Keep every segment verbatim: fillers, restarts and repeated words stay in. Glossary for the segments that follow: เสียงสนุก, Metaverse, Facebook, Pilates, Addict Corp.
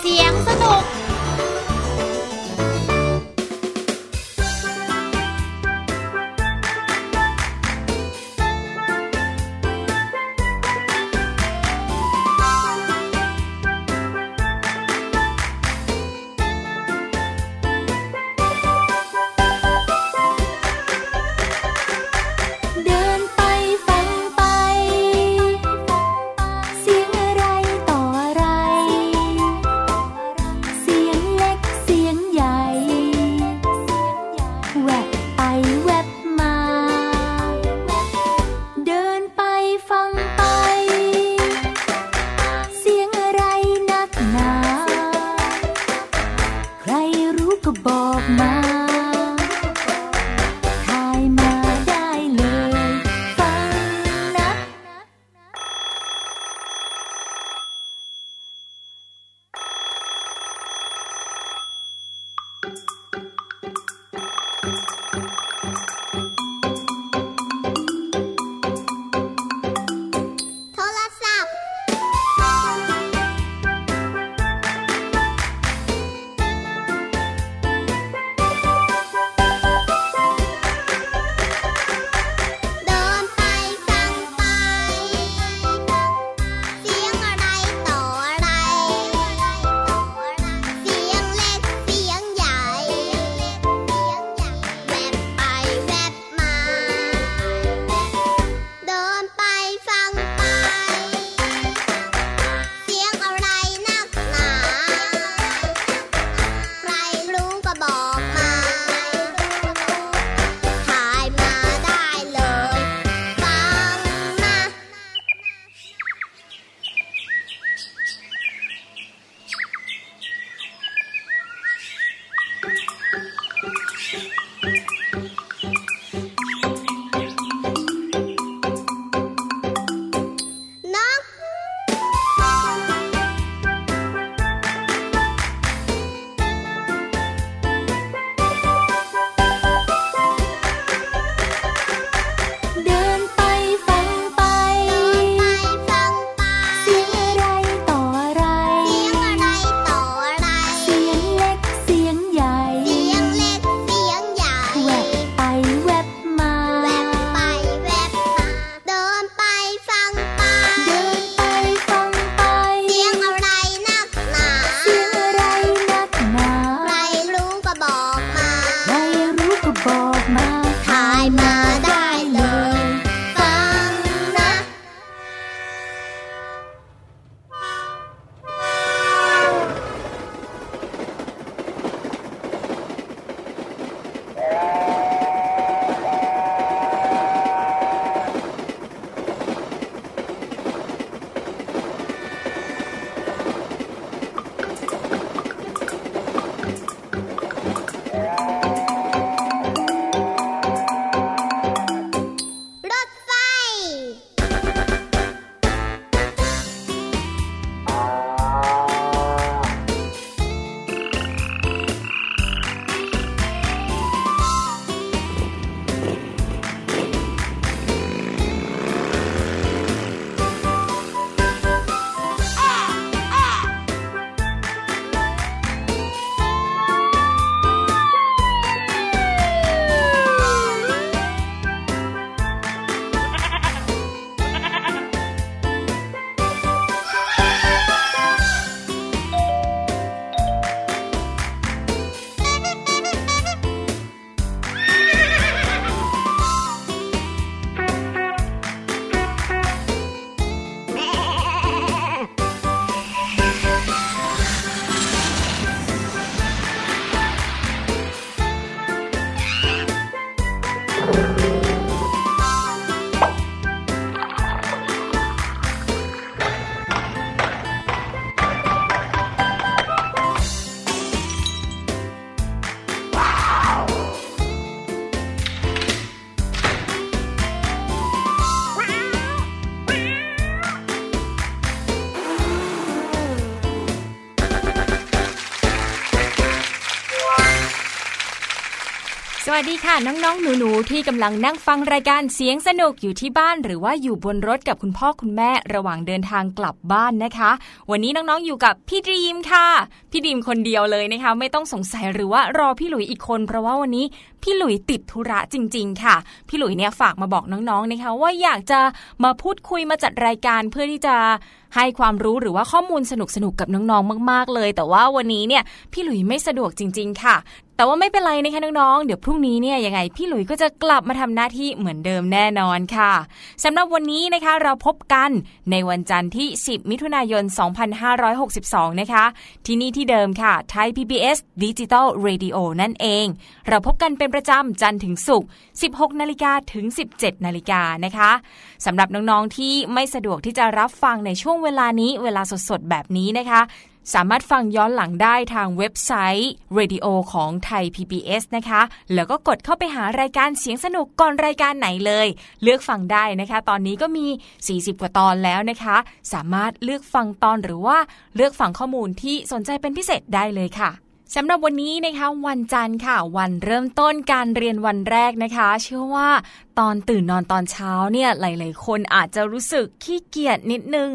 เสียงสนุก วัสดีค่ะน้องๆหนูๆที่กำลังนั่งฟังรายการเสียงสนุกอยู่ที่บ้านหรือว่าอยู่บนรถกับคุณพ่อคุณแม่ระหว่างเดินทางกลับบ้านนะคะวันนี้น้องๆอยู่กับพี่ดรีมค่ะพี่ดรีมคนเดียวเลยนะคะไม่ต้องสงสัยหรือว่ารอพี่หลุยอีกคนเพราะว่าวันนี้พี่หลุยติดธุระจริงๆค่ะพี่หลุยเนี่ยฝากมาบอกน้องๆนะคะว่าอยากจะมาพูดคุยมาจัดรายการเพื่อที่จะให้ความรู้หรือว่าข้อมูลสนุกๆกับน้องๆมากๆเลยแต่ว่าวันนี้เนี่ยพี่หลุยไม่สะดวกจริงๆค่ะแต่ว่าไม่เป็นไรนะคะน้องๆเดี๋ยวพรุ่งนี้เนี่ยยังไงพี่หลุยก็จะกลับมาทำหน้าที่เหมือนเดิมแน่นอนค่ะสำหรับวันนี้นะคะเราพบกันในวันจันทร์ที่สิบมิถุนายนสองพันห้าร้อยหกสิบสองนะคะที่นี่ที่เดิมค่ะไทย พี บี เอส Digital Radio นั่นเองเราพบกันเป็นประจำจันทร์ถึงศุกร์ สิบหกนาฬิกาถึงสิบเจ็ดนาฬิกานะคะสำหรับน้องๆที่ไม่สะดวกที่จะรับฟังในช่วงเวลานี้เวลาสดๆแบบนี้นะคะสามารถฟังย้อนหลังได้ทางเว็บไซต์ Radio ของไทย พี บี เอส นะคะแล้วก็กดเข้าไปหารายการเสียงสนุกก่อนรายการไหนเลยเลือกฟังได้นะคะตอนนี้ก็มีสี่สิบกว่าตอนแล้วนะคะสามารถเลือกฟังตอนหรือว่าเลือกฟังข้อมูลที่สนใจเป็นพิเศษได้เลยค่ะสำหรับวันนี้นะคะวันจันทร์ค่ะวันเริ่มต้นการเรียนวันแรกนะคะเชื่อว่าตอนตื่นนอนตอนเช้าเนี่ยหลายๆคนอาจจะรู้สึกขี้เกียจนิดนึง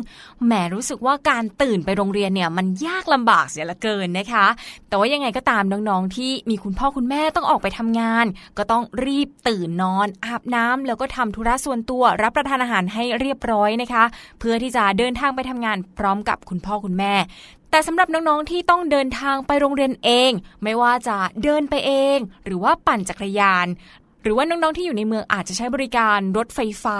แหมรู้สึกว่าการตื่นไปโรงเรียนเนี่ยมันยากลำบากเสียเหลือเกินนะคะแต่ว่ายังไงก็ตามน้องๆที่มีคุณพ่อคุณแม่ต้องออกไปทำงานก็ต้องรีบตื่นนอนอาบน้ำแล้วก็ทำธุระส่วนตัวรับประทานอาหารให้เรียบร้อยนะคะเพื่อที่จะเดินทางไปทำงานพร้อมกับคุณพ่อคุณแม่แต่สำหรับน้องๆที่ต้องเดินทางไปโรงเรียนเองไม่ว่าจะเดินไปเองหรือว่าปั่นจักรยานหรือว่าน้องๆที่อยู่ในเมืองอาจจะใช้บริการรถไฟฟ้า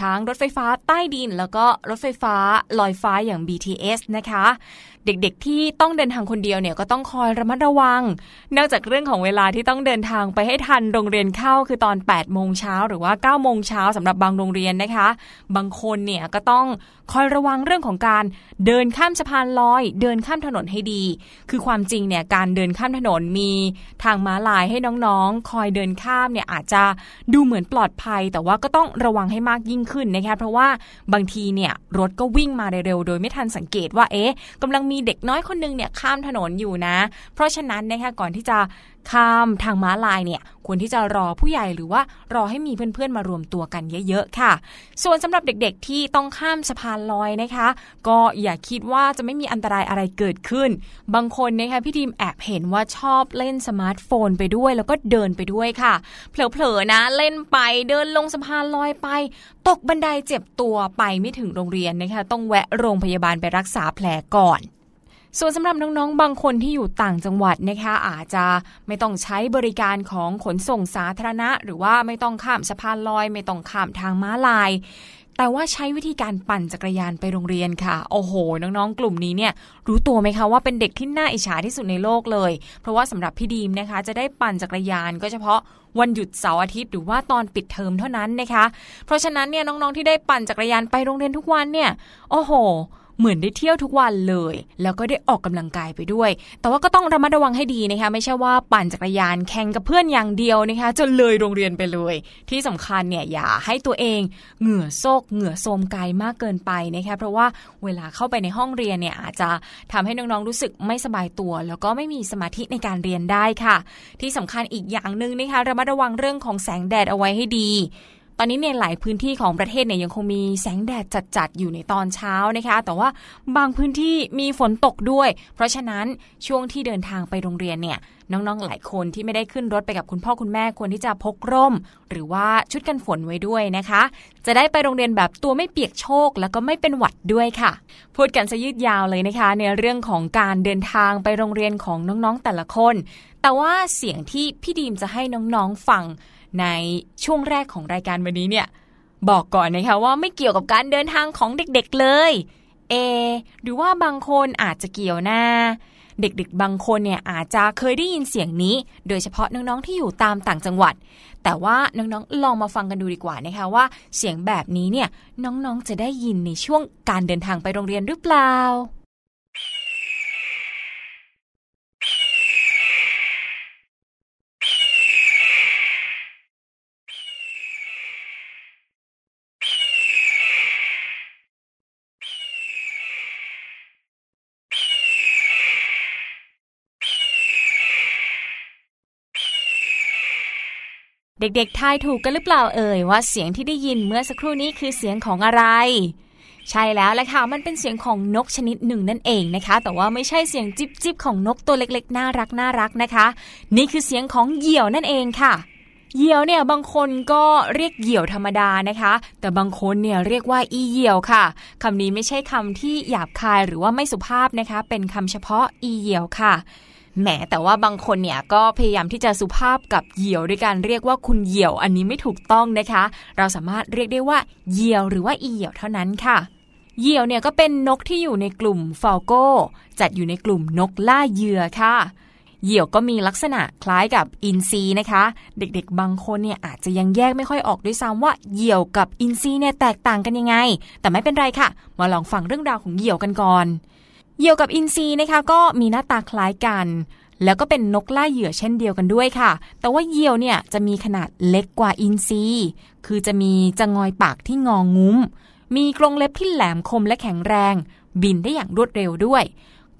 ทั้งรถไฟฟ้าใต้ดินแล้วก็รถไฟฟ้าลอยฟ้าอย่าง บี ที เอส นะคะเด็กๆที่ต้องเดินทางคนเดียวเนี่ยก็ต้องคอยระมัดระวังนอกจากเรื่องของเวลาที่ต้องเดินทางไปให้ทันโรงเรียนเข้าคือตอนแปดโมงเช้าหรือว่าเก้าโมงเช้าสำหรับบางโรงเรียนนะคะบางคนเนี่ยก็ต้องคอยระวังเรื่องของการเดินข้ามสะพานลอยเดินข้ามถนนให้ดีคือความจริงเนี่ยการเดินข้ามถนนมีทางม้าลายให้น้องๆคอยเดินข้ามเนี่ยอาจจะดูเหมือนปลอดภัยแต่ว่าก็ต้องระวังให้มากยิ่งขึ้นนะคะเพราะว่าบางทีเนี่ยรถก็วิ่งมาเร็วๆโดยไม่ทันสังเกตว่าเอ๊ะกำลังมีเด็กน้อยคนนึงเนี่ยข้ามถนนอยู่นะเพราะฉะนั้นนะคะก่อนที่จะข้ามทางม้าลายเนี่ยควรที่จะรอผู้ใหญ่หรือว่ารอให้มีเพื่อนๆมารวมตัวกันเยอะๆค่ะส่วนสำหรับเด็กๆที่ต้องข้ามสะพานลอยนะคะก็อย่าคิดว่าจะไม่มีอันตรายอะไรเกิดขึ้นบางคนนะคะพี่ดีมแอบเห็นว่าชอบเล่นสมาร์ทโฟนไปด้วยแล้วก็เดินไปด้วยค่ะเผลอๆนะเล่นไปเดินลงสะพานลอยไปตกบันไดเจ็บตัวไปไม่ถึงโรงเรียนนะคะต้องแวะโรงพยาบาลไปรักษาแผลก่อนส่วนสำหรับน้องๆบางคนที่อยู่ต่างจังหวัดนะคะอาจจะไม่ต้องใช้บริการของขนส่งสาธารณะหรือว่าไม่ต้องข้ามสะพานลอยไม่ต้องข้ามทางม้าลายแต่ว่าใช้วิธีการปั่นจักรยานไปโรงเรียนค่ะโอ้โหน้องๆกลุ่มนี้เนี่ยรู้ตัวไหมคะว่าเป็นเด็กที่น่าอิจฉาที่สุดในโลกเลยเพราะว่าสำหรับพี่ดีมนะคะจะได้ปั่นจักรยานก็เฉพาะวันหยุดเสาร์อาทิตย์หรือว่าตอนปิดเทอมเท่านั้นนะคะเพราะฉะนั้นเนี่ยน้องๆที่ได้ปั่นจักรยานไปโรงเรียนทุกวันเนี่ยโอ้โหเหมือนได้เที่ยวทุกวันเลยแล้วก็ได้ออกกำลังกายไปด้วยแต่ว่าก็ต้องระมัดระวังให้ดีนะคะไม่ใช่ว่าปั่นจักรยานแข่งกับเพื่อนอย่างเดียวนะคะจนเลยโรงเรียนไปเลยที่สำคัญเนี่ยอย่าให้ตัวเองเหงื่อโซกเหงื่อโทมกายมากเกินไปนะคะเพราะว่าเวลาเข้าไปในห้องเรียนเนี่ยอาจจะทำให้น้องๆรู้สึกไม่สบายตัวแล้วก็ไม่มีสมาธิในการเรียนได้ค่ะที่สำคัญอีกอย่างนึงนะคะระมัดระวังเรื่องของแสงแดดเอาไว้ให้ดีตอนนี้ในหลายพื้นที่ของประเทศเนี่ยยังคงมีแสงแดดจัดๆอยู่ในตอนเช้านะคะแต่ว่าบางพื้นที่มีฝนตกด้วยเพราะฉะนั้นช่วงที่เดินทางไปโรงเรียนเนี่ยน้องๆหลายคนที่ไม่ได้ขึ้นรถไปกับคุณพ่อคุณแม่ควรที่จะพกร่มหรือว่าชุดกันฝนไว้ด้วยนะคะจะได้ไปโรงเรียนแบบตัวไม่เปียกโชกแล้วก็ไม่เป็นหวัดด้วยค่ะพูดกันซะยืดยาวเลยนะคะในเรื่องของการเดินทางไปโรงเรียนของน้องๆแต่ละคนแต่ว่าเสียงที่พี่ดีมจะให้น้องๆฟังในช่วงแรกของรายการวันนี้เนี่ยบอกก่อนนะคะว่าไม่เกี่ยวกับการเดินทางของเด็กๆเลยเอหรือว่าบางคนอาจจะเกี่ยวนะเด็กๆบางคนเนี่ยอาจจะเคยได้ยินเสียงนี้โดยเฉพาะน้องๆที่อยู่ตามต่างจังหวัดแต่ว่าน้องๆลองมาฟังกันดูดีกว่านะคะว่าเสียงแบบนี้เนี่ยน้องๆจะได้ยินในช่วงการเดินทางไปโรงเรียนหรือเปล่า เด็กๆทายถูกกันหรือเปล่าเอ่ยว่าเสียงที่ได้ยินเมื่อสักครู่นี้คือเสียงของอะไรใช่แล้วละค่ะมันเป็นเสียงของนกชนิดหนึ่งนั่นเองนะคะแต่ว่าไม่ใช่เสียงจิบจิบของนกตัวเล็กๆน่ารักน่ารักนะคะนี่คือเสียงของเหยี่ยวนั่นเองค่ะเหยี่ยวเนี่ยบางคนก็เรียกเหยี่ยวธรรมดานะคะแต่บางคนเนี่ยเรียกว่าอีเหยี่ยวค่ะคำนี้ไม่ใช่คำที่หยาบคายหรือว่าไม่สุภาพนะคะเป็นคำเฉพาะอีเหยี่ยวค่ะแหมแต่ว่าบางคนเนี่ยก็พยายามที่จะสุภาพกับเหยี่ยวด้วยการเรียกว่าคุณเหยี่ยวอันนี้ไม่ถูกต้องนะคะเราสามารถเรียกได้ว่าเหยี่ยวหรือว่าอีเหยี่ยวเท่านั้นค่ะเหยี่ยวเนี่ยก็เป็นนกที่อยู่ในกลุ่มฟาลโก้จัดอยู่ในกลุ่มนกล่าเหยื่อค่ะเหยี่ยวก็มีลักษณะคล้ายกับอินทรีนะคะเด็กๆบางคนเนี่ยอาจจะยังแยกไม่ค่อยออกด้วยซ้ำว่าเหยี่ยวกับอินทรีเนี่ยแตกต่างกันยังไงแต่ไม่เป็นไรค่ะมาลองฟังเรื่องราวของเหยี่ยวกันก่อนเหยี่ยวกับอินทรีนะคะก็มีหน้าตาคล้ายกันแล้วก็เป็นนกล่าเหยื่อเช่นเดียวกันด้วยค่ะแต่ว่าเหยี่ยวเนี่ยจะมีขนาดเล็กกว่าอินทรีคือจะมีจะงอยปากที่งองุ้มมีกรงเล็บที่แหลมคมและแข็งแรงบินได้อย่างรวดเร็วด้วย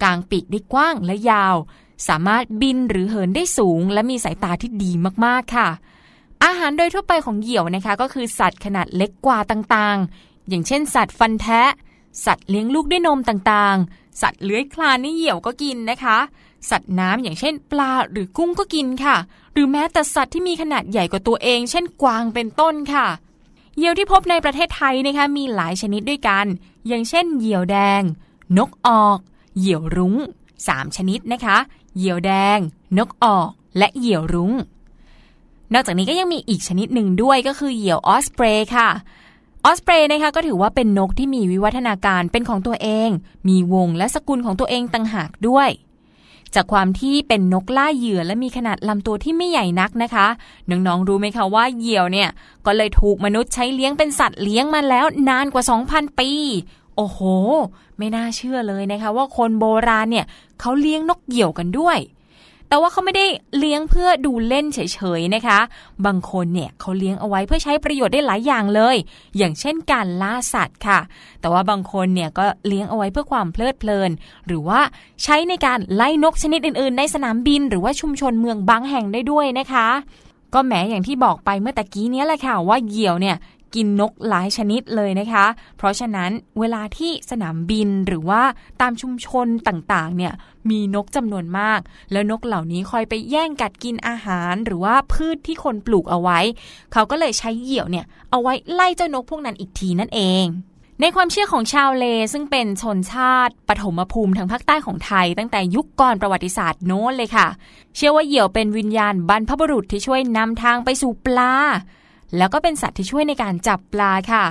กางปีกได้กว้างและยาวสามารถบินหรือเหินได้สูงและมีสายตาที่ดีมากๆค่ะอาหารโดยทั่วไปของเหยี่ยวนะคะก็คือสัตว์ขนาดเล็กกว่าต่างๆอย่างเช่นสัตว์ฟันแทะสัตว์เลี้ยงลูกด้วยนมต่างๆสัตว์เลื้อยคลานนี่เหยี่ยวก็กินนะคะสัตว์น้ำอย่างเช่นปลาหรือกุ้งก็กินค่ะหรือแม้แต่สัตว์ที่มีขนาดใหญ่กว่าตัวเองเช่นกวางเป็นต้นค่ะเหยี่ยวที่พบในประเทศไทยนะคะมีหลายชนิดด้วยกันอย่างเช่นเหยี่ยวแดงนกออกเหยี่ยวรุ้งสามชนิดนะคะเหยี่ยวแดงนกออกและเหยี่ยวรุ้งนอกจากนี้ก็ยังมีอีกชนิดหนึ่งด้วยก็คือเหยี่ยวออสเปรย์ค่ะออสเปรย์นะคะก็ถือว่าเป็นนกที่มีวิวัฒนาการเป็นของตัวเองมีวงและสกุลของตัวเองต่างหากด้วยจากความที่เป็นนกล่าเหยื่อและมีขนาดลำตัวที่ไม่ใหญ่นักนะคะน้องๆรู้ไหมคะว่าเหยี่ยวเนี่ยก็เลยถูกมนุษย์ใช้เลี้ยงเป็นสัตว์เลี้ยงมาแล้วนานกว่า สองพัน ปีโอ้โหไม่น่าเชื่อเลยนะคะว่าคนโบราณเนี่ยเขาเลี้ยงนกเหยี่ยวกันด้วยแต่ว่าเขาไม่ได้เลี้ยงเพื่อดูเล่นเฉยๆนะคะบางคนเนี่ยเขาเลี้ยงเอาไว้เพื่อใช้ประโยชน์ได้หลายอย่างเลยอย่างเช่นการล่าสัตว์ค่ะแต่ว่าบางคนเนี่ยก็เลี้ยงเอาไว้เพื่อความเพลิดเพลินหรือว่าใช้ในการไล่นกชนิดอื่นๆในสนามบินหรือว่าชุมชนเมืองบางแห่งได้ด้วยนะคะก็แม้อย่างที่บอกไปเมื่อตะกี้นี้แหละค่ะว่าเหยี่ยวเนี่ยกินนกหลายชนิดเลยนะคะเพราะฉะนั้นเวลาที่สนามบินหรือว่าตามชุมชนต่างๆเนี่ยมีนกจำนวนมากแล้วนกเหล่านี้คอยไปแย่งกัดกินอาหารหรือว่าพืชที่คนปลูกเอาไว้เขาก็เลยใช้เหยี่ยวเนี่ยเอาไว้ไล่เจ้านกพวกนั้นอีกทีนั่นเองในความเชื่อของชาวเลซึ่งเป็นชนชาติปฐมภูมิทางภาคใต้ของไทยตั้งแต่ยุคก่อนประวัติศาสตร์โน้นเลยค่ะเชื่อว่าเหยี่ยวเป็นวิญญาณบรรพบุรุษที่ช่วยนำทางไปสู่ปลาแล้วก็เป็นสัตว์ที่ช่วยในการจับปลาค่ะ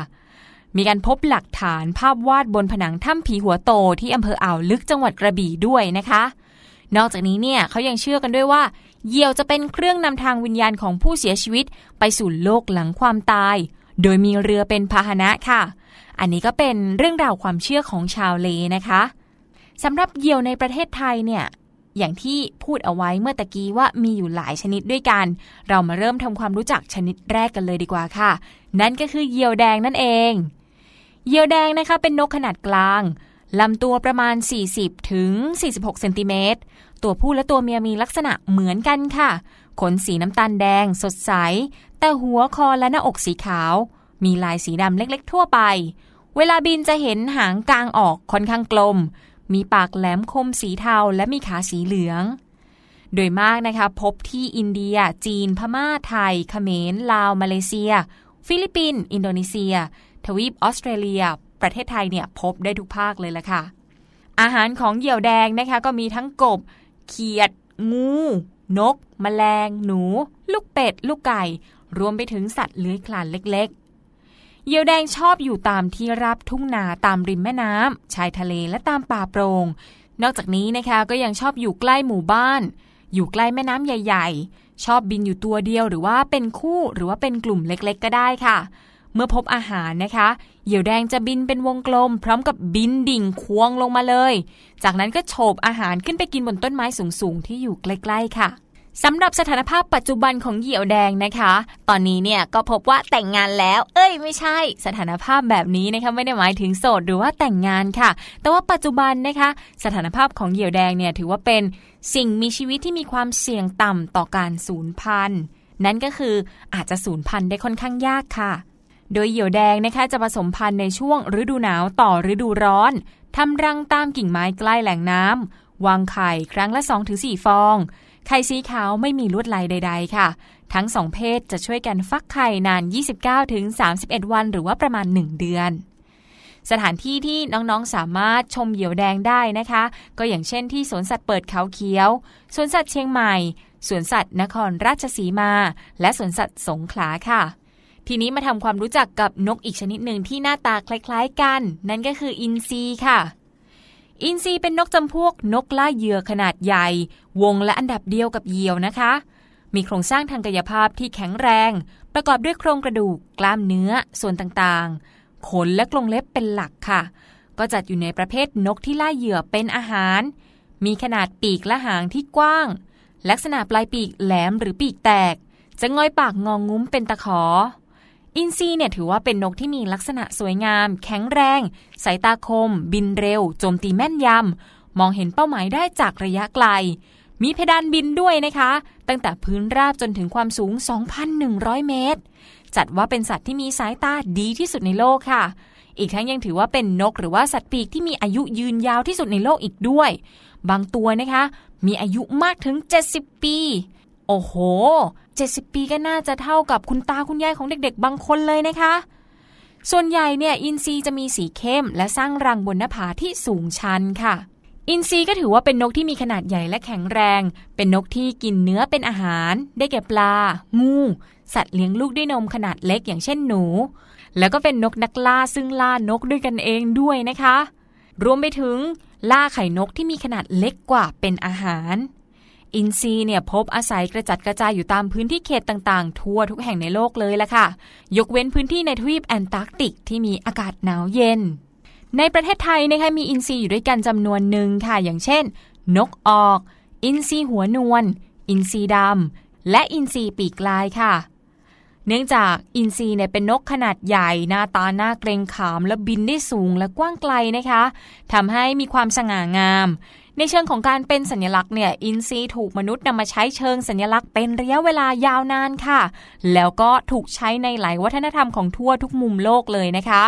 มีการพบหลักฐานภาพวาดบนผนังถ้ำผีหัวโตที่อำเภออ่าวลึกจังหวัดกระบี่ด้วยนะคะนอกจากนี้เนี่ยเขายังเชื่อกันด้วยว่าเหยี่ยวจะเป็นเครื่องนำทางวิญญาณของผู้เสียชีวิตไปสู่โลกหลังความตายโดยมีเรือเป็นพาหนะค่ะอันนี้ก็เป็นเรื่องราวความเชื่อของชาวเลนะคะสำหรับเหยี่ยวในประเทศไทยเนี่ยอย่างที่พูดเอาไว้เมื่อตะกี้ว่ามีอยู่หลายชนิดด้วยกันเรามาเริ่มทำความรู้จักชนิดแรกกันเลยดีกว่าค่ะนั่นก็คือเหยี่ยวแดงนั่นเองเหยี่ยวแดงนะคะเป็นนกขนาดกลางลำตัวประมาณ สี่สิบถึงสี่สิบหก เซนติเมตรตัวผู้และตัวเมียมีลักษณะเหมือนกันค่ะขนสีน้ำตาลแดงสดใสแต่หัวคอและหน้าอกสีขาวมีลายสีดำเล็กๆทั่วไปเวลาบินจะเห็นหางกลางออกค่อนข้างกลมมีปากแหลมคมสีเทาและมีขาสีเหลืองโดยมากนะคะพบที่อินเดียจีนพม่าไทยเขมรลาวมาเลเซียฟิลิปปินส์อินโดนีเซียทวีปออสเตรเลียประเทศไทยเนี่ยพบได้ทุกภาคเลยละค่ะอาหารของเหยี่ยวแดงนะคะก็มีทั้งกบเขียดงูนกแมลงหนูลูกเป็ดลูกไก่รวมไปถึงสัตว์เลื้อยคลานเล็กๆเหยี่ยวแดงชอบอยู่ตามที่ราบทุ่งนาตามริมแม่น้ำชายทะเลและตามป่าโปร่งนอกจากนี้นะคะก็ยังชอบอยู่ใกล้หมู่บ้านอยู่ใกล้แม่น้ำใหญ่ๆชอบบินอยู่ตัวเดียวหรือว่าเป็นคู่หรือว่าเป็นกลุ่มเล็กๆก็ได้ค่ะเมื่อพบอาหารนะคะเหยี่ยวแดงจะบินเป็นวงกลมพร้อมกับบินดิ่งควงลงมาเลยจากนั้นก็โฉบอาหารขึ้นไปกินบนต้นไม้สูงๆที่อยู่ใกล้ๆค่ะสำหรับสถานภาพปัจจุบันของเหยี่ยวแดงนะคะตอนนี้เนี่ยก็พบว่าแต่งงานแล้วเอ้ยไม่ใช่สถานภาพแบบนี้นะคะไม่ได้หมายถึงโสดหรือว่าแต่งงานค่ะแต่ว่าปัจจุบันนะคะสถานภาพของเหยี่ยวแดงเนี่ยถือว่าเป็นสิ่งมีชีวิตที่มีความเสี่ยงต่ำต่อการสูญพันธุ์ นั่นก็คืออาจจะสูญพันธุ์ได้ค่อนข้างยากค่ะโดยเหยี่ยวแดงนะคะจะผสมพันธุ์ในช่วงฤดูหนาวต่อฤดูร้อนทำรังตามกิ่งไม้ใกล้แหล่งน้ำวางไข่ครั้งละ สองถึงสี่ ฟองไข่สีขาวไม่มีลวดลายใดๆค่ะทั้งสองเพศจะช่วยกันฟักไข่นาน ยี่สิบเก้าถึงสามสิบเอ็ด วันหรือว่าประมาณหนึ่งเดือนสถานที่ที่น้องๆสามารถชมเหยี่ยวแดงได้นะคะก็อย่างเช่นที่สวนสัตว์เปิดเขาเขียวสวนสัตว์เชียงใหม่สวนสัตว์นครราชสีมาและสวนสัตว์สงขลาค่ะทีนี้มาทำความรู้จักกับนกอีกชนิดหนึ่งที่หน้าตาคล้ายๆกันนั่นก็คืออินทรีค่ะอินทรีเป็นนกจำพวกนกล่าเหยื่อขนาดใหญ่วงและอันดับเดียวกับเหยี่ยวนะคะมีโครงสร้างทางกายภาพที่แข็งแรงประกอบด้วยโครงกระดูกกล้ามเนื้อส่วนต่างๆขนและกรงเล็บเป็นหลักค่ะก็จัดอยู่ในประเภทนกที่ล่าเหยื่อเป็นอาหารมีขนาดปีกและหางที่กว้างลักษณะปลายปีกแหลมหรือปีกแตกจะงอยปากงองุ้มเป็นตะขออินทรีเนี่ยถือว่าเป็นนกที่มีลักษณะสวยงามแข็งแรงสายตาคมบินเร็วโจมตีแม่นยำมองเห็นเป้าหมายได้จากระยะไกลมีเพดานบินด้วยนะคะตั้งแต่พื้นราบจนถึงความสูง สองพันหนึ่งร้อย เมตรจัดว่าเป็นสัตว์ที่มีสายตาดีที่สุดในโลกค่ะอีกทั้งยังถือว่าเป็นนกหรือว่าสัตว์ปีกที่มีอายุยืนยาวที่สุดในโลกอีกด้วยบางตัวนะคะมีอายุมากถึงเจ็ดสิบปีโอ้โหเจ็ดสิบปีก็น่าจะเท่ากับคุณตาคุณยายของเด็กๆบางคนเลยนะคะส่วนใหญ่เนี่ยอินทรีจะมีสีเข้มและสร้างรังบนหน้าผาที่สูงชันค่ะอินทรีก็ถือว่าเป็นนกที่มีขนาดใหญ่และแข็งแรงเป็นนกที่กินเนื้อเป็นอาหารได้แก่ปลางูสัตว์เลี้ยงลูกด้วยนมขนาดเล็กอย่างเช่นหนูแล้วก็เป็นนกนักล่าซึ่งล่านกด้วยกันเองด้วยนะคะรวมไปถึงล่าไข่นกที่มีขนาดเล็กกว่าเป็นอาหารอินทรีเนี่ยพบอาศัยกระจัดกระจายอยู่ตามพื้นที่เขตต่างๆทั่วทุกแห่งในโลกเลยล่ะค่ะยกเว้นพื้นที่ในทวีปแอนตาร์กติกที่มีอากาศหนาวเย็นในประเทศไทยนะคะมีอินทรีอยู่ด้วยกันจำนวนหนึ่งค่ะอย่างเช่นนกออกอินทรีหัวนวลอินทรีดำและอินทรีปีกลายค่ะเนื่องจากอินทรีเนี่ยเป็นนกขนาดใหญ่หน้าตาหน้าเกรงขามและบินได้สูงและกว้างไกลนะคะทำให้มีความสง่างามในเชิงของการเป็นสัญลักษณ์เนี่ยอินทรีถูกมนุษย์นำมาใช้เชิงสัญลักษณ์เป็นระยะเวลายาวนานค่ะแล้วก็ถูกใช้ในหลายวัฒนธรรมของทั่วทุกมุมโลกเลยนะคะ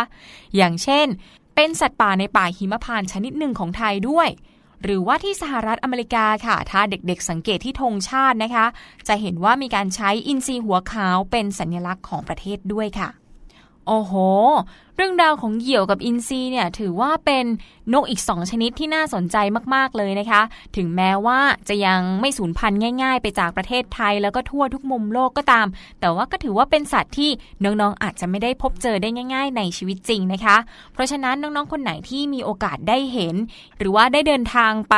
อย่างเช่นเป็นสัตว์ป่าในป่าหิมพานต์ชนิดหนึ่งของไทยด้วยหรือว่าที่สหรัฐอเมริกาค่ะถ้าเด็กๆสังเกตที่ธงชาตินะคะจะเห็นว่ามีการใช้อินทรีหัวขาวเป็นสัญลักษณ์ของประเทศด้วยค่ะโอ้โหเรื่องราวของเหยี่ยวกับอินทรีเนี่ยถือว่าเป็นนกอีกสองชนิดที่น่าสนใจมากๆเลยนะคะถึงแม้ว่าจะยังไม่สูญพันธุ์ง่ายๆไปจากประเทศไทยแล้วก็ทั่วทุกมุมโลกก็ตามแต่ว่าก็ถือว่าเป็นสัตว์ที่น้องๆอาจจะไม่ได้พบเจอได้ง่ายๆในชีวิตจริงนะคะเพราะฉะนั้นน้องๆคนไหนที่มีโอกาสได้เห็นหรือว่าได้เดินทางไป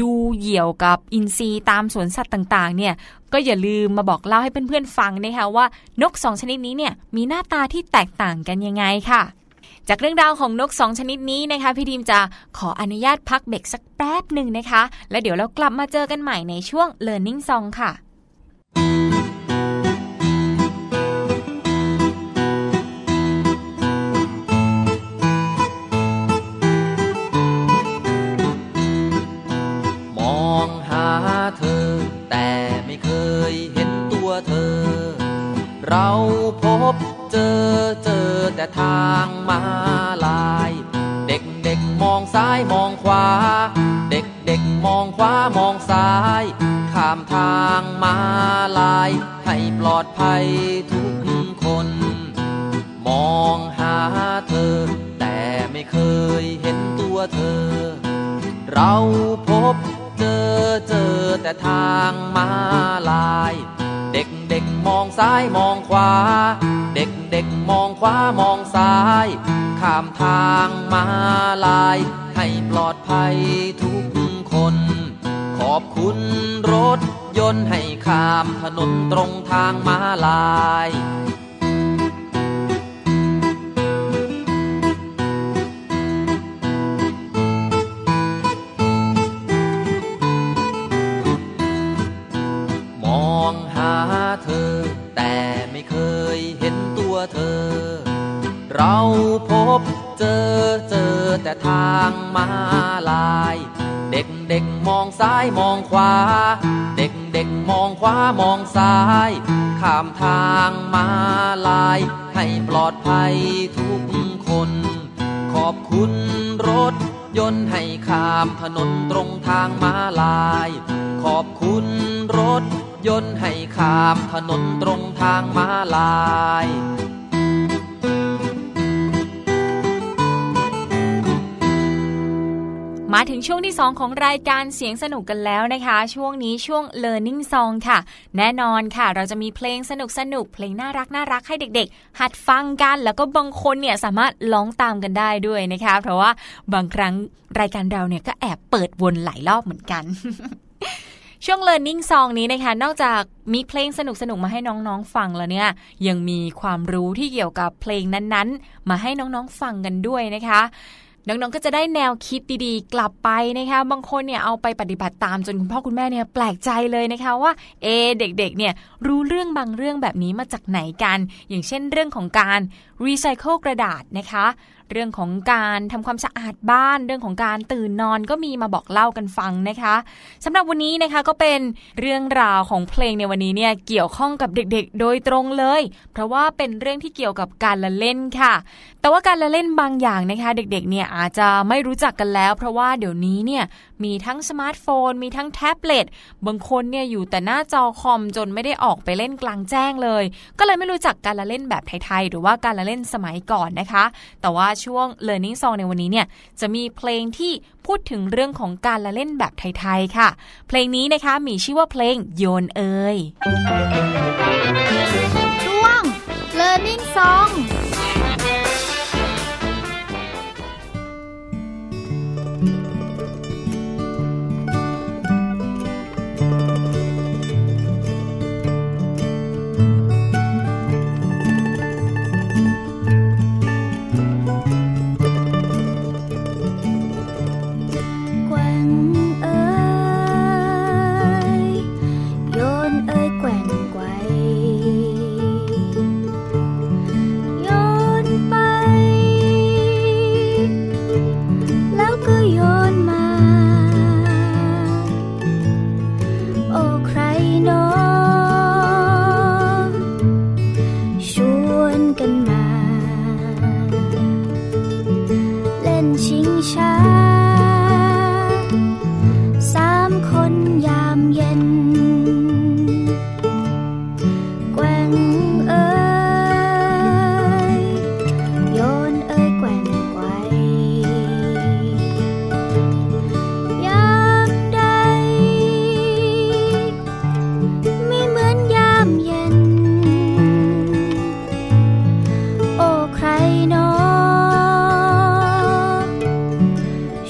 ดูเหยี่ยวกับอินทรีตามสวนสัตว์ต่างๆเนี่ยก็อย่าลืมมาบอกเล่าให้เพื่อนๆฟังนะคะว่านกสองชนิดนี้เนี่ยมีหน้าตาที่แตกต่างกันยังไงค่ะจากเรื่องราวของนกสองชนิดนี้นะคะพี่ดีมจะขออนุญาตพักเบรกสักแป๊บหนึ่งนะคะแล้วเดี๋ยวเรากลับมาเจอกันใหม่ในช่วง Learning Song ค่ะมองหาเธอแต่ไม่เคยเห็นตัวเธอเราพบเจอเจอแต่ทางมาลายเด็กๆมองซ้ายมองขวาเด็กๆมองขวามองซ้ายข้ามทางมาลายให้ปลอดภัยทุกคนมองหาเธอแต่ไม่เคยเห็นตัวเธอเราพบเจอเจอแต่ทางมาลายเด็กๆมองซ้ายมองขวาเด็กๆมองขวามองซ้ายข้ามทางม้าลายให้ปลอดภัยทุกคนขอบคุณรถยนต์ให้ข้ามถนนตรงทางม้าลายเราพบเจอเจอแต่ทางมาลายเด็กๆมองซ้ายมองขวาเด็กๆ ด็กมองขวามองซ้ายข้ามทางม้าลายให้ปลอดภัยทุกคนขอบคุณรถยนต์ให้ข้ามถนนตรงทางม้าลายขอบคุณรถยนต์ให้ข้ามถนนตรงทางม้าลายมาถึงช่วงที่สองของรายการเสียงสนุกกันแล้วนะคะช่วงนี้ช่วง Learning Song ค่ะแน่นอนค่ะเราจะมีเพลงสนุกๆเพลงน่ารักน่ารักให้เด็กๆหัดฟังกันแล้วก็บางคนเนี่ยสามารถร้องตามกันได้ด้วยนะคะเพราะว่าบางครั้งรายการเราเนี่ยก็แอบเปิดวนหลายรอบเหมือนกัน ช่วง Learning Song นี้นะคะนอกจากมีเพลงสนุกๆมาให้น้องๆฟังแล้วเนี่ยยังมีความรู้ที่เกี่ยวกับเพลงนั้นๆมาให้น้องๆฟังกันด้วยนะคะน้องๆก็จะได้แนวคิดดีๆกลับไปนะคะบางคนเนี่ยเอาไปปฏิบัติตามจนคุณพ่อคุณแม่เนี่ยแปลกใจเลยนะคะว่าเอเด็กๆเนี่ยรู้เรื่องบางเรื่องแบบนี้มาจากไหนกันอย่างเช่นเรื่องของการรีไซเคิลกระดาษนะคะเรื่องของการทำความสะอาดบ้านเรื่องของการตื่นนอนก็มีมาบอกเล่ากันฟังนะคะสำหรับวันนี้นะคะก็เป็นเรื่องราวของเพลงในวันนี้เนี่ยเกี่ยวข้องกับเด็กๆโดยตรงเลยเพราะว่าเป็นเรื่องที่เกี่ยวกับการละเล่นค่ะแต่ว่าการละเล่นบางอย่างนะคะเด็กๆเนี่ยอาจจะไม่รู้จักกันแล้วเพราะว่าเดี๋ยวนี้เนี่ยมีทั้งสมาร์ทโฟนมีทั้งแท็บเล็ตบางคนเนี่ยอยู่แต่หน้าจอคอมจนไม่ได้ออกไปเล่นกลางแจ้งเลยก็เลยไม่รู้จักการละเล่นแบบไทยๆหรือว่าการละเล่นสมัยก่อนนะคะแต่ว่าช่วง Learning Song ในวันนี้เนี่ยจะมีเพลงที่พูดถึงเรื่องของการละเล่นแบบไทยๆค่ะเพลงนี้นะคะมีชื่อว่าเพลงโยนเอ่ยช่วง Learning Song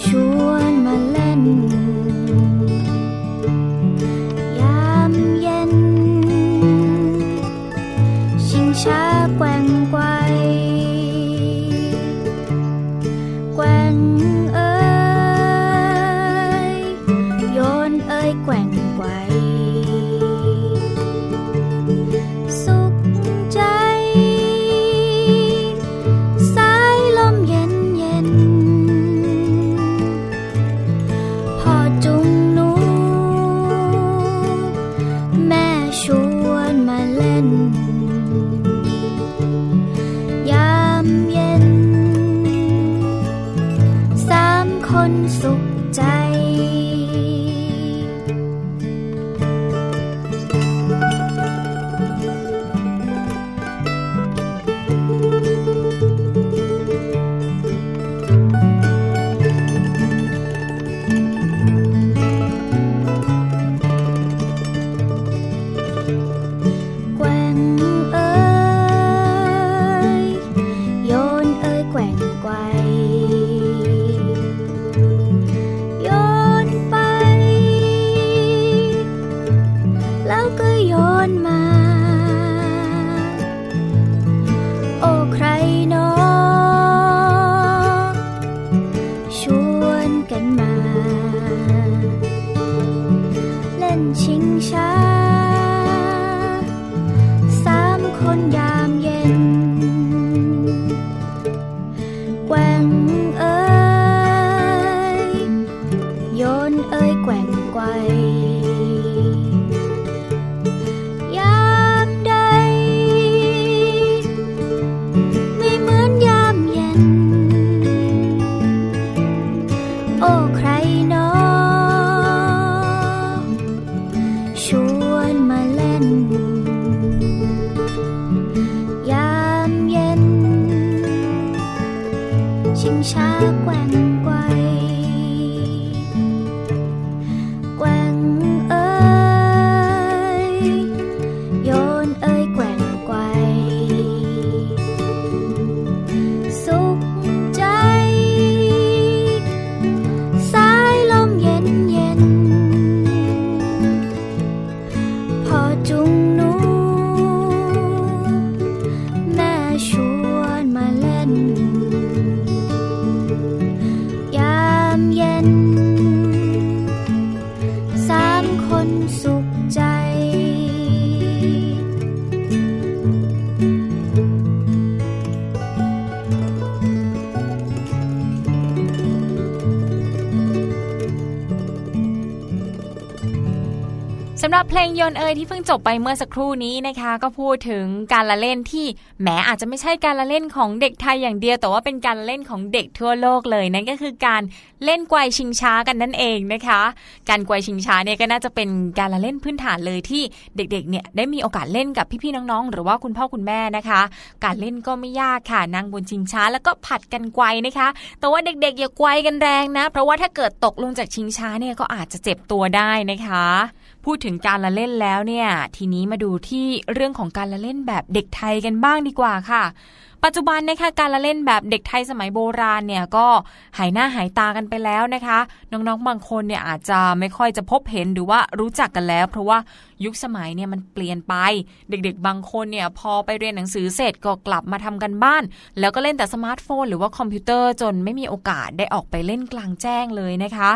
ชวนมาเล่น ช้าแกว่งไกวแกว่งเอ้ยโยนเอ้ยแกว่งไกวสุขใจสายลมเย็นเย็นพอจุงหนูแม่ชวนมาเล่นเย็นสามคนสุขใจสำหรับเพลงโยนเอยที่เพิ่งจบไปเมื่อสักครู่นี้นะคะก็พูดถึงการละเล่นที่แม้อาจจะไม่ใช่การละเล่นของเด็กไทยอย่างเดียวแต่ว่าเป็นการละเล่นของเด็กทั่วโลกเลยนั่นก็คือการเล่นไกวชิงช้ากันนั่นเองนะคะการไกวชิงช้าเนี่ยก็น่าจะเป็นการละเล่นพื้นฐานเลยที่เด็กๆเนี่ยได้มีโอกาสเล่นกับพี่ๆน้องๆหรือว่าคุณพ่อคุณแม่นะคะการเล่นก็ไม่ยากค่ะนั่งบนชิงช้าแล้วก็ผัดกันไกวนะคะแต่ว่าเด็กๆอย่าไกวกันแรงนะเพราะว่าถ้าเกิดตกลงจากชิงช้าเนี่ยก็อาจจะเจ็บตัวได้นะคะพูดถึงการละเล่นแล้วเนี่ยทีนี้มาดูที่เรื่องของการละเล่นแบบเด็กไทยกันบ้างดีกว่าค่ะปัจจุบันนะคะการละเล่นแบบเด็กไทยสมัยโบราณเนี่ยก็หายหน้าหายตากันไปแล้วนะคะน้องๆบางคนเนี่ยอาจจะไม่ค่อยจะพบเห็นหรือว่ารู้จักกันแล้วเพราะว่ายุคสมัยเนี่ยมันเปลี่ยนไปเด็กๆบางคนเนี่ยพอไปเรียนหนังสือเสร็จก็กลับมาทำกันบ้านแล้วก็เล่นแต่สมาร์ทโฟนหรือว่าคอมพิวเตอร์จนไม่มีโอกาสได้ออกไปเล่นกลางแจ้งเลยนะคะ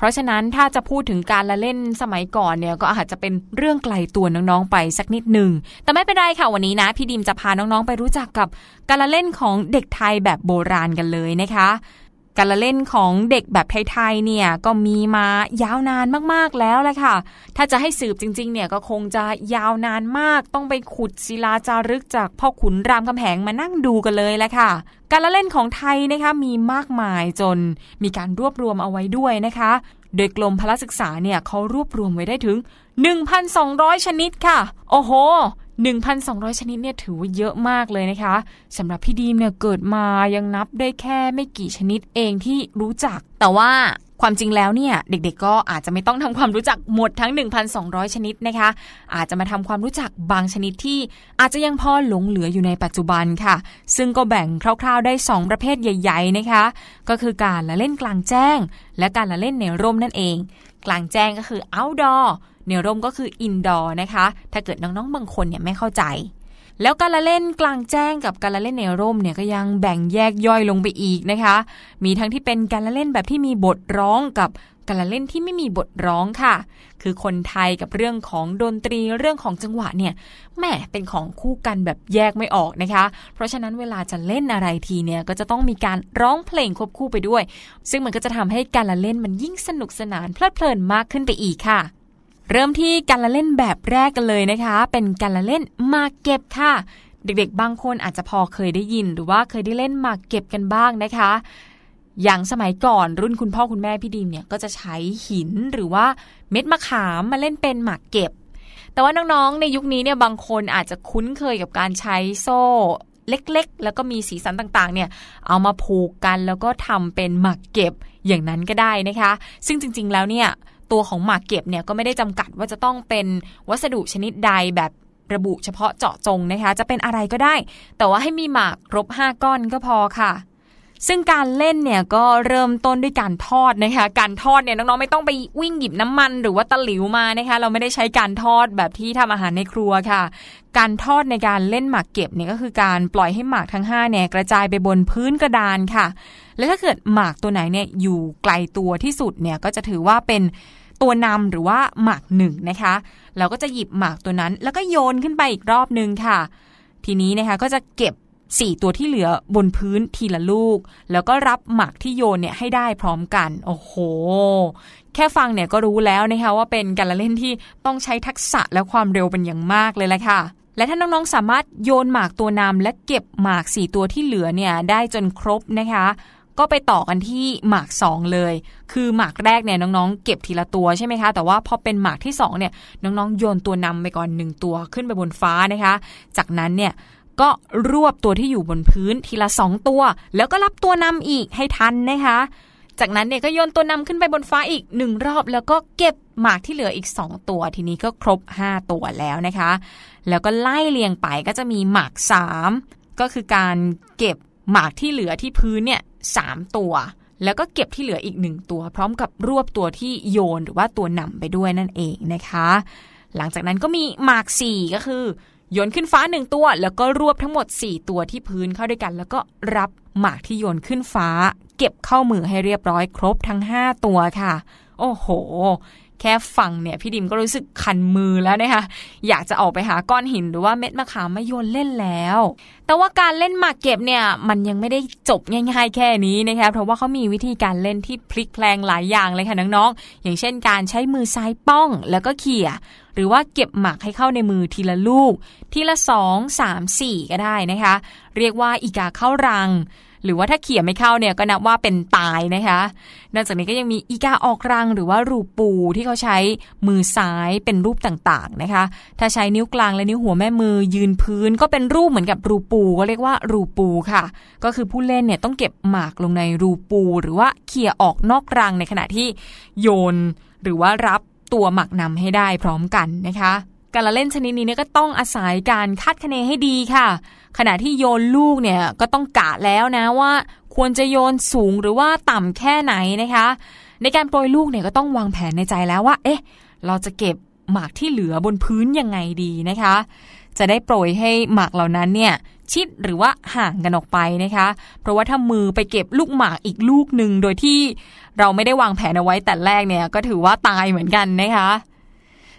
เพราะฉะนั้นถ้าจะพูดถึงการละเล่นสมัยก่อนเนี่ยก็อาจจะเป็นเรื่องไกลตัวน้องๆไปสักนิดนึงแต่ไม่เป็นไรค่ะวันนี้นะพี่ดิมจะพาน้องๆไปรู้จักกับการละเล่นของเด็กไทยแบบโบราณกันเลยนะคะการละเล่นของเด็กแบบไทยๆเนี่ยก็มีมายาวนานมากๆแล้วแหละค่ะถ้าจะให้สืบจริงๆเนี่ยก็คงจะยาวนานมากต้องไปขุดศิลาจารึกจากพ่อขุนรามคำแหงมานั่งดูกันเลยแหละค่ะการละเล่นของไทยนะคะมีมากมายจนมีการรวบรวมเอาไว้ด้วยนะคะโดยกรมพละศึกษาเนี่ยเขารวบรวมไว้ได้ถึง หนึ่งพันสองร้อย ชนิดค่ะโอ้โห หนึ่งพันสองร้อย ชนิดเนี่ยถือว่าเยอะมากเลยนะคะสำหรับพี่ดีมเนี่ยเกิดมายังนับได้แค่ไม่กี่ชนิดเองที่รู้จักแต่ว่าความจริงแล้วเนี่ยเด็กๆก็อาจจะไม่ต้องทำความรู้จักหมดทั้ง หนึ่งพันสองร้อย ชนิดนะคะอาจจะมาทำความรู้จักบางชนิดที่อาจจะยังพอหลงเหลืออยู่ในปัจจุบันค่ะซึ่งก็แบ่งคร่าวๆได้สองประเภทใหญ่ๆนะคะก็คือการละเล่นกลางแจ้งและการละเล่นในร่มนั่นเองกลางแจ้งก็คือ outdoor ในร่มก็คือ indoor นะคะถ้าเกิดน้องๆบางคนเนี่ยไม่เข้าใจแล้วการละเล่นกลางแจ้งกับการละเล่นในร่มเนี่ยก็ยังแบ่งแยกย่อยลงไปอีกนะคะมีทั้งที่เป็นการละเล่นแบบที่มีบทร้องกับการละเล่นที่ไม่มีบทร้องค่ะคือคนไทยกับเรื่องของดนตรีเรื่องของจังหวะเนี่ยแหมเป็นของคู่กันแบบแยกไม่ออกนะคะเพราะฉะนั้นเวลาจะเล่นอะไรทีเนี่ยก็จะต้องมีการร้องเพลงควบคู่ไปด้วยซึ่งมันก็จะทำให้การละเล่นมันยิ่งสนุกสนานเพลิดเพลินมากขึ้นไปอีกค่ะเริ่มที่การละเล่นแบบแรกกันเลยนะคะเป็นการละเล่นหมากเก็บค่ะเด็กๆบางคนอาจจะพอเคยได้ยินหรือว่าเคยได้เล่นหมากเก็บกันบ้างนะคะอย่างสมัยก่อนรุ่นคุณพ่อคุณแม่พี่ดิมเนี่ยก็จะใช้หินหรือว่าเม็ดมะขามมาเล่นเป็นหมากเก็บแต่ว่าน้องๆในยุคนี้เนี่ยบางคนอาจจะคุ้นเคยกับการใช้โซ่เล็กๆแล้วก็มีสีสันต่างๆเนี่ยเอามาผูกกันแล้วก็ทำเป็นหมากเก็บอย่างนั้นก็ได้นะคะซึ่งจริงๆแล้วเนี่ยตัวของหมากเก็บเนี่ยก็ไม่ได้จำกัดว่าจะต้องเป็นวัสดุชนิดใดแบบระบุเฉพาะเจาะจงนะคะจะเป็นอะไรก็ได้แต่ว่าให้มีหมากครบห้าก้อนก็พอค่ะซึ่งการเล่นเนี่ยก็เริ่มต้นด้วยการทอดนะคะการทอดเนี่ยน้องๆไม่ต้องไปวิ่งหยิบน้ำมันหรือว่าตะหลิวมานะคะเราไม่ได้ใช้การทอดแบบที่ทำอาหารในครัวค่ะการทอดในการเล่นหมากเก็บเนี่ยก็คือการปล่อยให้หมากทั้งห้าเนี่ยกระจายไปบนพื้นกระดานค่ะและถ้าเกิดหมากตัวไหนเนี่ยอยู่ไกลตัวที่สุดเนี่ยก็จะถือว่าเป็นตัวนำหรือว่าหมากหนึ่งนะคะเราก็จะหยิบหมากตัวนั้นแล้วก็โยนขึ้นไปอีกรอบนึงค่ะทีนี้นะคะก็จะเก็บสี่ตัวที่เหลือบนพื้นทีละลูกแล้วก็รับหมากที่โยนเนี่ยให้ได้พร้อมกันโอ้โหแค่ฟังเนี่ยก็รู้แล้วนะคะว่าเป็นการละเล่นที่ต้องใช้ทักษะและความเร็วเป็นอย่างมากเลยแหละค่ะและถ้าน้องๆสามารถโยนหมากตัวนำและเก็บหมากสี่ตัวที่เหลือเนี่ยได้จนครบนะคะก็ไปต่อกันที่หมากสองเลยคือหมากแรกเนี่ยน้องๆเก็บทีละตัวใช่ไหมคะแต่ว่าพอเป็นหมากที่สองเนี่ยน้องๆโยนตัวนำไปก่อนหนึ่งตัวขึ้นไปบนฟ้านะคะจากนั้นเนี่ย ก็รวบตัวที่อยู่บนพื้นทีละสองตัวแล้วก็รับตัวนำอีกให้ทันนะคะจากนั้นเนี่ยก็โยนตัวนำขึ้นไปบนฟ้าอีกหนึ่งรอบแล้วก็เก็บหมากที่เหลืออีกสองตัวทีนี้ก็ครบห้าตัวแล้วนะคะแล้วก็ไล่เรียงไปก็จะมีหมากสามก็คือการเก็บหมากที่เหลือที่พื้นเนี่ยสามตัวแล้วก็เก็บที่เหลืออีกหนึ่งตัวพร้อมกับรวบตัวที่โยนหรือว่าตัวนำไปด้วยนั่นเองนะคะหลังจากนั้นก็มีหมากสี่ก็คือโยนขึ้นฟ้าหนึ่งตัวแล้วก็รวบทั้งหมดสี่ตัวที่พื้นเข้าด้วยกันแล้วก็รับหมากที่โยนขึ้นฟ้าเก็บเข้ามือให้เรียบร้อยครบทั้งห้าตัวค่ะโอ้โหแค่ฟังเนี่ยพี่ดิมก็รู้สึกคันมือแล้วนะคะอยากจะออกไปหาก้อนหินหรือว่าเม็ดมะขามมาโยนเล่นแล้วแต่ว่าการเล่นหมากเก็บเนี่ยมันยังไม่ได้จบง่ายๆแค่นี้นะคะเพราะว่าเขามีวิธีการเล่นที่พลิกแพลงหลายอย่างเลยค่ะน้องๆอย่างเช่นการใช้มือซ้ายป้องแล้วก็เขี่ยหรือว่าเก็บหมากให้เข้าในมือทีละลูกทีละสอง สาม สี่ก็ได้นะคะเรียกว่าอีกาเข้ารังหรือว่าถ้าเขี่ยไม่เข้าเนี่ยก็นับว่าเป็นตายนะคะนอกจากนี้ก็ยังมีอีกาออกรังหรือว่ารูปูที่เขาใช้มือซ้ายเป็นรูปต่างๆนะคะถ้าใช้นิ้วกลางและนิ้วหัวแม่มือยืนพื้นก็เป็นรูปเหมือนกับรูปูก็เรียกว่ารูปูค่ะก็คือผู้เล่นเนี่ยต้องเก็บหมากลงในรูปูหรือว่าเขี่ยออกนอกรังในขณะที่โยนหรือว่ารับตัวหมากนำให้ได้พร้อมกันนะคะการละเล่นชนิดนี้เนี่ยก็ต้องอาศัยการคาดคะเนให้ดีค่ะขณะที่โยนลูกเนี่ยก็ต้องกะแล้วนะว่าควรจะโยนสูงหรือว่าต่ำแค่ไหนนะคะในการโปรยลูกเนี่ยก็ต้องวางแผนในใจแล้วว่าเอ๊ะเราจะเก็บหมากที่เหลือบนพื้นยังไงดีนะคะจะได้โปรยให้หมากเหล่านั้นเนี่ยชิดหรือว่าห่างกันออกไปนะคะเพราะว่าถ้ามือไปเก็บลูกหมากอีกลูกนึงโดยที่เราไม่ได้วางแผนเอาไว้แต่แรกเนี่ยก็ถือว่าตายเหมือนกันนะคะ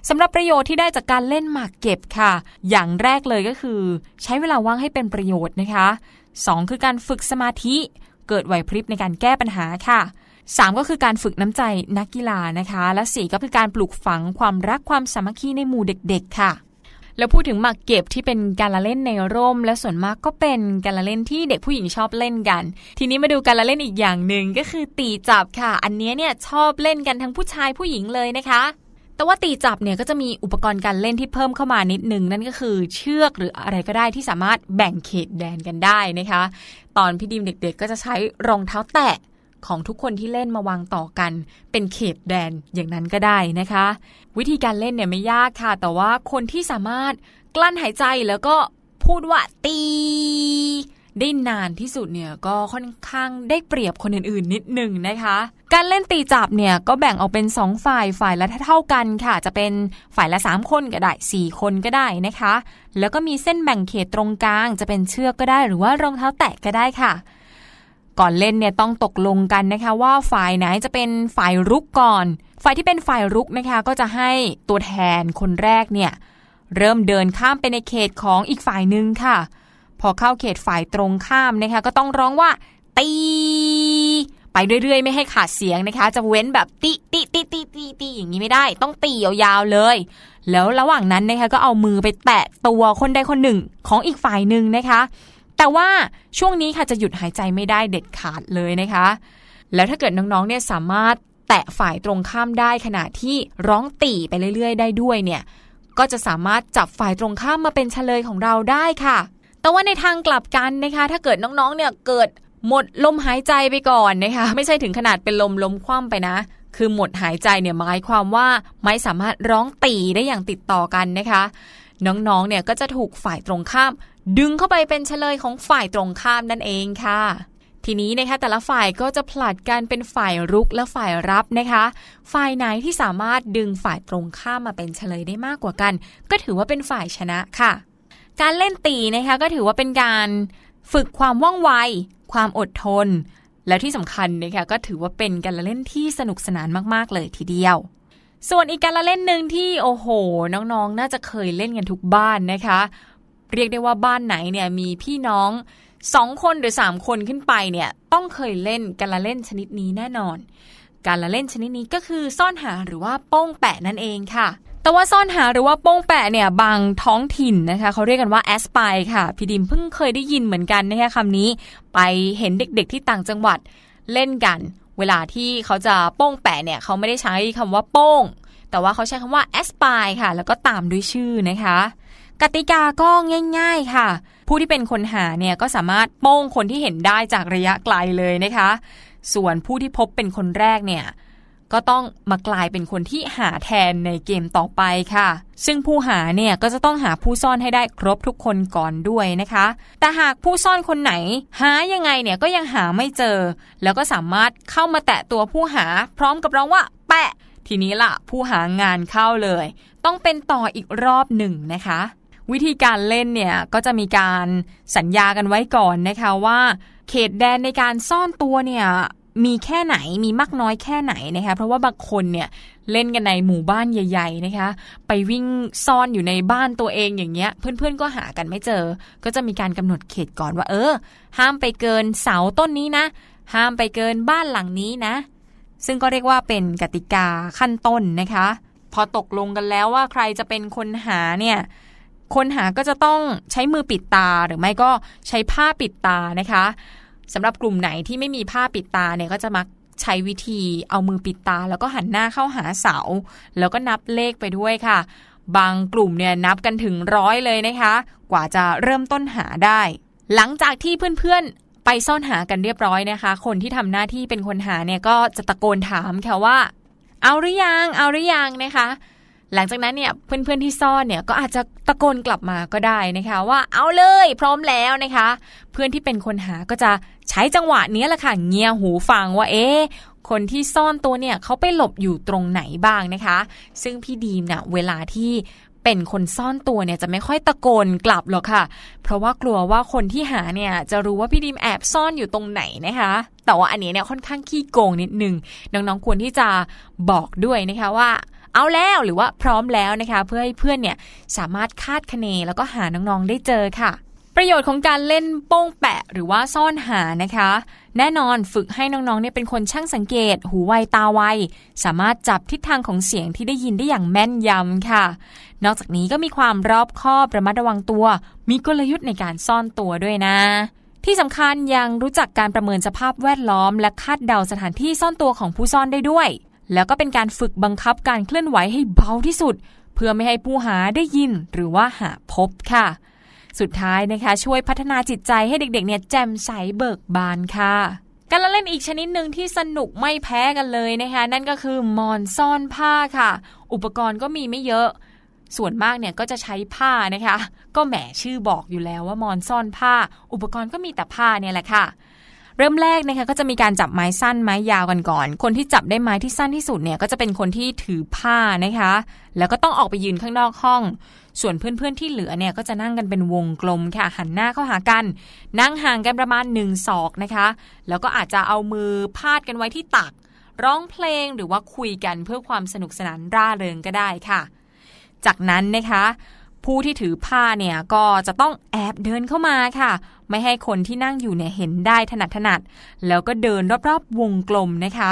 สำหรับประโยชน์ที่ได้จากการเล่นหมากเก็บค่ะอย่างแรกเลยก็คือใช้เวลาว่างให้เป็นประโยชน์นะคะสองคือการฝึกสมาธิเกิดไหวพริบในการแก้ปัญหาค่ะสามก็คือการฝึกน้ำใจนักกีฬานะคะและสี่ก็คือการปลูกฝังความรักความสามัคคีในหมู่เด็กๆค่ะแล้วพูดถึงหมากเก็บที่เป็นการละเล่นในร่มและส่วนมากก็เป็นการละเล่นที่เด็กผู้หญิงชอบเล่นกันทีนี้มาดูการละเล่นอีกอย่างนึงก็คือตีจับค่ะอันนี้เนี่ยชอบเล่นกันทั้งผู้ชายผู้หญิงเลยนะคะแต่ว่าตีจับเนี่ยก็จะมีอุปกรณ์การเล่นที่เพิ่มเข้ามานิดนึงนั่นก็คือเชือกหรืออะไรก็ได้ที่สามารถแบ่งเขตแดนกันได้นะคะตอนพี่ดิมเด็กๆก็จะใช้รองเท้าแตะของทุกคนที่เล่นมาวางต่อกันเป็นเขตแดนอย่างนั้นก็ได้นะคะวิธีการเล่นเนี่ยไม่ยากค่ะแต่ว่าคนที่สามารถกลั้นหายใจแล้วก็พูดว่าตีได้นานที่สุดเนี่ยก็ค่อนข้างได้เปรียบคนอื่นๆนิดนึงนะคะการเล่นตีจับเนี่ยก็แบ่งออกเป็นสองฝ่ายฝ่ายละเท่ากันค่ะจะเป็นฝ่ายละสามคนก็ได้สี่คนก็ได้นะคะแล้วก็มีเส้นแบ่งเขตตรงกลางจะเป็นเชือกก็ได้หรือว่ารองเท้าแตะก็ได้ค่ะก่อนเล่นเนี่ยต้องตกลงกันนะคะว่าฝ่ายไหนจะเป็นฝ่ายรุกก่อนฝ่ายที่เป็นฝ่ายรุกนะคะก็จะให้ตัวแทนคนแรกเนี่ยเริ่มเดินข้ามไปในเขตของอีกฝ่ายนึงค่ะพอเข้าเขตฝ่ายตรงข้ามนะคะก็ต้องร้องว่าตีไปเรื่อยๆไม่ให้ขาดเสียงนะคะจะเว้นแบบติติติติติติอย่างนี้ไม่ได้ต้องตียาวๆเลยแล้วระหว่างนั้นนะคะก็เอามือไปแตะตัวคนใดคนหนึ่งของอีกฝ่ายนึงนะคะแต่ว่าช่วงนี้ค่ะจะหยุดหายใจไม่ได้เด็ดขาดเลยนะคะแล้วถ้าเกิดน้องๆเนี่ยสามารถแตะฝ่ายตรงข้ามได้ขณะที่ร้องตีไปเรื่อยๆได้ด้วยเนี่ยก็จะสามารถจับฝ่ายตรงข้ามมาเป็นเฉลยของเราได้ค่ะแต่ว่าในทางกลับกันนะคะถ้าเกิดน้องๆเนี่ยเกิดหมดลมหายใจไปก่อนนะคะไม่ใช่ถึงขนาดเป็นลมล้มคว่ำไปนะคือหมดหายใจเนี่ยหมายความว่าไม่สามารถร้องตีได้อย่างติดต่อกันนะคะน้องๆเนี่ยก็จะถูกฝ่ายตรงข้ามดึงเข้าไปเป็นเฉลยของฝ่ายตรงข้ามนั่นเองค่ะทีนี้นะคะแต่ละฝ่ายก็จะผลัดกันเป็นฝ่ายรุกและฝ่ายรับนะคะฝ่ายไหนที่สามารถดึงฝ่ายตรงข้ามมาเป็นเฉลยได้มากกว่ากันก็ถือว่าเป็นฝ่ายชนะค่ะการเล่นตีนะคะก็ถือว่าเป็นการฝึกความว่องไวความอดทนแล้วที่สำคัญนะคะก็ถือว่าเป็นการละเล่นที่สนุกสนานมากๆเลยทีเดียวส่วนอีกการละเล่นหนึ่งที่โอ้โหน้องๆน่าจะเคยเล่นกันทุกบ้านนะคะเรียกได้ว่าบ้านไหนเนี่ยมีพี่น้องสองคนหรือสามคนขึ้นไปเนี่ยต้องเคยเล่นการละเล่นชนิดนี้แน่นอนการละเล่นชนิดนี้ก็คือซ่อนหาหรือว่าโป้งแปะนั่นเองค่ะแต่ว่าซ่อนหาหรือว่าโป้งแปะเนี่ยบางท้องถิ่นนะคะเขาเรียกกันว่าแอสไพร์ค่ะพี่ดิมเพิ่งเคยได้ยินเหมือนกันนะคะคำนี้ไปเห็นเด็กๆที่ต่างจังหวัดเล่นกันเวลาที่เขาจะโป้งแปะเนี่ยเขาไม่ได้ใช้คำว่าโป้งแต่ว่าเขาใช้คำว่าแอสไพร์ค่ะแล้วก็ตามด้วยชื่อนะคะกติกาก็ง่ายๆค่ะ ผู้ที่เป็นคนหาเนี่ยก็สามารถโป้งคนที่เห็นได้จากระยะไกลเลยนะคะส่วนผู้ที่พบเป็นคนแรกเนี่ยก็ต้องมากลายเป็นคนที่หาแทนในเกมต่อไปค่ะซึ่งผู้หาเนี่ยก็จะต้องหาผู้ซ่อนให้ได้ครบทุกคนก่อนด้วยนะคะแต่หากผู้ซ่อนคนไหนหายังไงเนี่ยก็ยังหาไม่เจอแล้วก็สามารถเข้ามาแตะตัวผู้หาพร้อมกับร้องว่าแปะทีนี้ล่ะผู้หางานเข้าเลยต้องเป็นต่ออีกรอบหนึ่งนะคะวิธีการเล่นเนี่ยก็จะมีการสัญญากันไว้ก่อนนะคะว่าเขตแดนในการซ่อนตัวเนี่ยมีแค่ไหนมีมากน้อยแค่ไหนนะคะเพราะว่าบางคนเนี่ยเล่นกันในหมู่บ้านใหญ่ๆนะคะไปวิ่งซ่อนอยู่ในบ้านตัวเองอย่างเงี้ยเพื่อนๆก็หากันไม่เจอก็จะมีการกำหนดเขตก่อนว่าเออห้ามไปเกินเสาต้นนี้นะห้ามไปเกินบ้านหลังนี้นะซึ่งก็เรียกว่าเป็นกติกาขั้นต้นนะคะพอตกลงกันแล้วว่าใครจะเป็นคนหาเนี่ยคนหาก็จะต้องใช้มือปิดตาหรือไม่ก็ใช้ผ้าปิดตานะคะสำหรับกลุ่มไหนที่ไม่มีผ้าปิดตาเนี่ยก็จะมักใช้วิธีเอามือปิดตาแล้วก็หันหน้าเข้าหาเสาแล้วก็นับเลขไปด้วยค่ะบางกลุ่มเนี่ยนับกันถึงร้อยเลยนะคะกว่าจะเริ่มต้นหาได้หลังจากที่เพื่อนๆไปซ่อนหากันเรียบร้อยนะคะคนที่ทำหน้าที่เป็นคนหาเนี่ยก็จะตะโกนถามค่ะว่าเอาหรือยังเอาหรือยังนะคะหลังจากนั้นเนี่ยเพื่อนๆที่ซ่อนเนี่ยก็อาจจะตะโกนกลับมาก็ได้นะคะว่าเอาเลยพร้อมแล้วนะคะเพื่อนที่เป็นคนหาก็จะใช้จังหวะนี้แหละค่ะเงี่ยหูฟังว่าเอ๊ะคนที่ซ่อนตัวเนี่ยเขาไปหลบอยู่ตรงไหนบ้างนะคะซึ่งพี่ดีมเนี่ยเวลาที่เป็นคนซ่อนตัวเนี่ยจะไม่ค่อยตะโกนกลับหรอกค่ะเพราะว่ากลัวว่าคนที่หาเนี่ยจะรู้ว่าพี่ดีมแอบซ่อนอยู่ตรงไหนนะคะแต่ว่าอันนี้เนี่ยค่อนข้างขี้โกงนิดนึงน้องๆควรที่จะบอกด้วยนะคะว่าเอาแล้วหรือว่าพร้อมแล้วนะคะเพื่อให้เพื่อนเนี่ยสามารถคาดคะเนแล้วก็หาน้องๆได้เจอค่ะประโยชน์ของการเล่นโป้งแปะหรือว่าซ่อนหานะคะแน่นอนฝึกให้น้องๆเนี่ยเป็นคนช่างสังเกตหูไวตาไวสามารถจับทิศทางของเสียงที่ได้ยินได้อย่างแม่นยำค่ะนอกจากนี้ก็มีความรอบคอบระมัดระวังตัวมีกลยุทธ์ในการซ่อนตัวด้วยนะที่สำคัญยังรู้จักการประเมินสภาพแวดล้อมและคาดเดาสถานที่ซ่อนตัวของผู้ซ่อนได้ด้วยแล้วก็เป็นการฝึกบังคับการเคลื่อนไหวให้เบาที่สุดเพื่อไม่ให้ผู้หาได้ยินหรือว่าหาพบค่ะสุดท้ายนะคะช่วยพัฒนาจิตใจให้เด็กๆเนี่ยแจ่มใสเบิกบานค่ะการเล่นอีกชนิดหนึ่งที่สนุกไม่แพ้กันเลยนะคะนั่นก็คือหมอนซ่อนผ้าค่ะอุปกรณ์ก็มีไม่เยอะส่วนมากเนี่ยก็จะใช้ผ้านะคะก็แหมชื่อบอกอยู่แล้วว่าหมอนซ่อนผ้าอุปกรณ์ก็มีแต่ผ้าเนี่ยแหละค่ะเริ่มแรกนะคะก็จะมีการจับไม้สั้นไม้ยาวกันก่อนคนที่จับได้ไม้ที่สั้นที่สุดเนี่ยก็จะเป็นคนที่ถือผ้านะคะแล้วก็ต้องออกไปยืนข้างนอกห้องส่วนเพื่อนๆที่เหลือเนี่ยก็จะนั่งกันเป็นวงกลมค่ะหันหน้าเข้าหากันนั่งห่างกันประมาณหนึ่งศอกนะคะแล้วก็อาจจะเอามือพาดกันไว้ที่ตักร้องเพลงหรือว่าคุยกันเพื่อความสนุกสนานร่าเริงก็ได้ค่ะจากนั้นนะคะผู้ที่ถือผ้าเนี่ยก็จะต้องแอบเดินเข้ามาค่ะไม่ให้คนที่นั่งอยู่เนี่ยเห็นได้ถนัดถนัดแล้วก็เดินรอบๆวงกลมนะคะ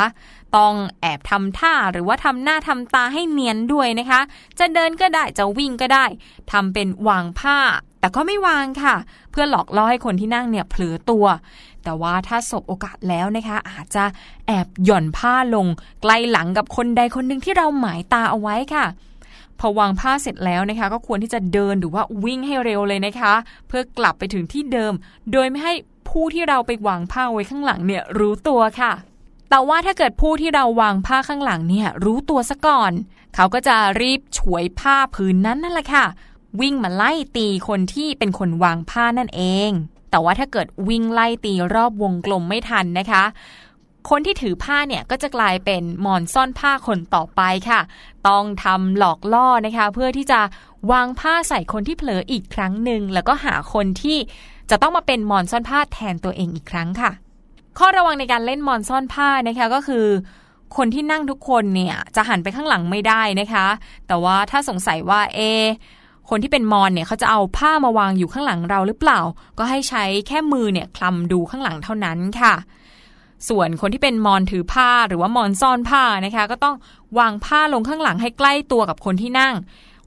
ต้องแอบทำท่าหรือว่าทำหน้าทำตาให้เนียนด้วยนะคะจะเดินก็ได้จะวิ่งก็ได้ทำเป็นวางผ้าแต่ก็ไม่วางค่ะเพื่อหลอกล่อให้คนที่นั่งเนี่ยเผลอตัวแต่ว่าถ้าสบโอกาสแล้วนะคะอาจจะแอบหย่อนผ้าลงใกล้หลังกับคนใดคนหนึ่งที่เราหมายตาเอาไว้ค่ะพอวางผ้าเสร็จแล้วนะคะก็ควรที่จะเดินหรือว่าวิ่งให้เร็วเลยนะคะเพื่อกลับไปถึงที่เดิมโดยไม่ให้ผู้ที่เราไปวางผ้าไว้ข้างหลังเนี่ยรู้ตัวค่ะแต่ว่าถ้าเกิดผู้ที่เราวางผ้าข้างหลังเนี่ยรู้ตัวซะก่อนเขาก็จะรีบฉวยผ้าผืนนั้นนั่นแหละค่ะวิ่งมาไล่ตีคนที่เป็นคนวางผ้านั่นเองแต่ว่าถ้าเกิดวิ่งไล่ตีรอบวงกลมไม่ทันนะคะคนที่ถือผ้าเนี่ยก็จะกลายเป็นหมอนซ่อนผ้าคนต่อไปค่ะต้องทำหลอกล่อนะคะเพื่อที่จะวางผ้าใส่คนที่เผลออีกครั้งหนึ่งแล้วก็หาคนที่จะต้องมาเป็นหมอนซ่อนผ้าแทนตัวเองอีกครั้งค่ะข้อระวังในการเล่นหมอนซ่อนผ้านะคะก็คือคนที่นั่งทุกคนเนี่ยจะหันไปข้างหลังไม่ได้นะคะแต่ว่าถ้าสงสัยว่าเอคนที่เป็นมอนเนี่ยเขาจะเอาผ้ามาวางอยู่ข้างหลังเราหรือเปล่าก็ให้ใช้แค่มือเนี่ยคลำดูข้างหลังเท่านั้นค่ะส่วนคนที่เป็นมอนถือผ้าหรือว่ามอนซ่อนผ้านะคะก็ต้องวางผ้าลงข้างหลังให้ใกล้ตัวกับคนที่นั่ง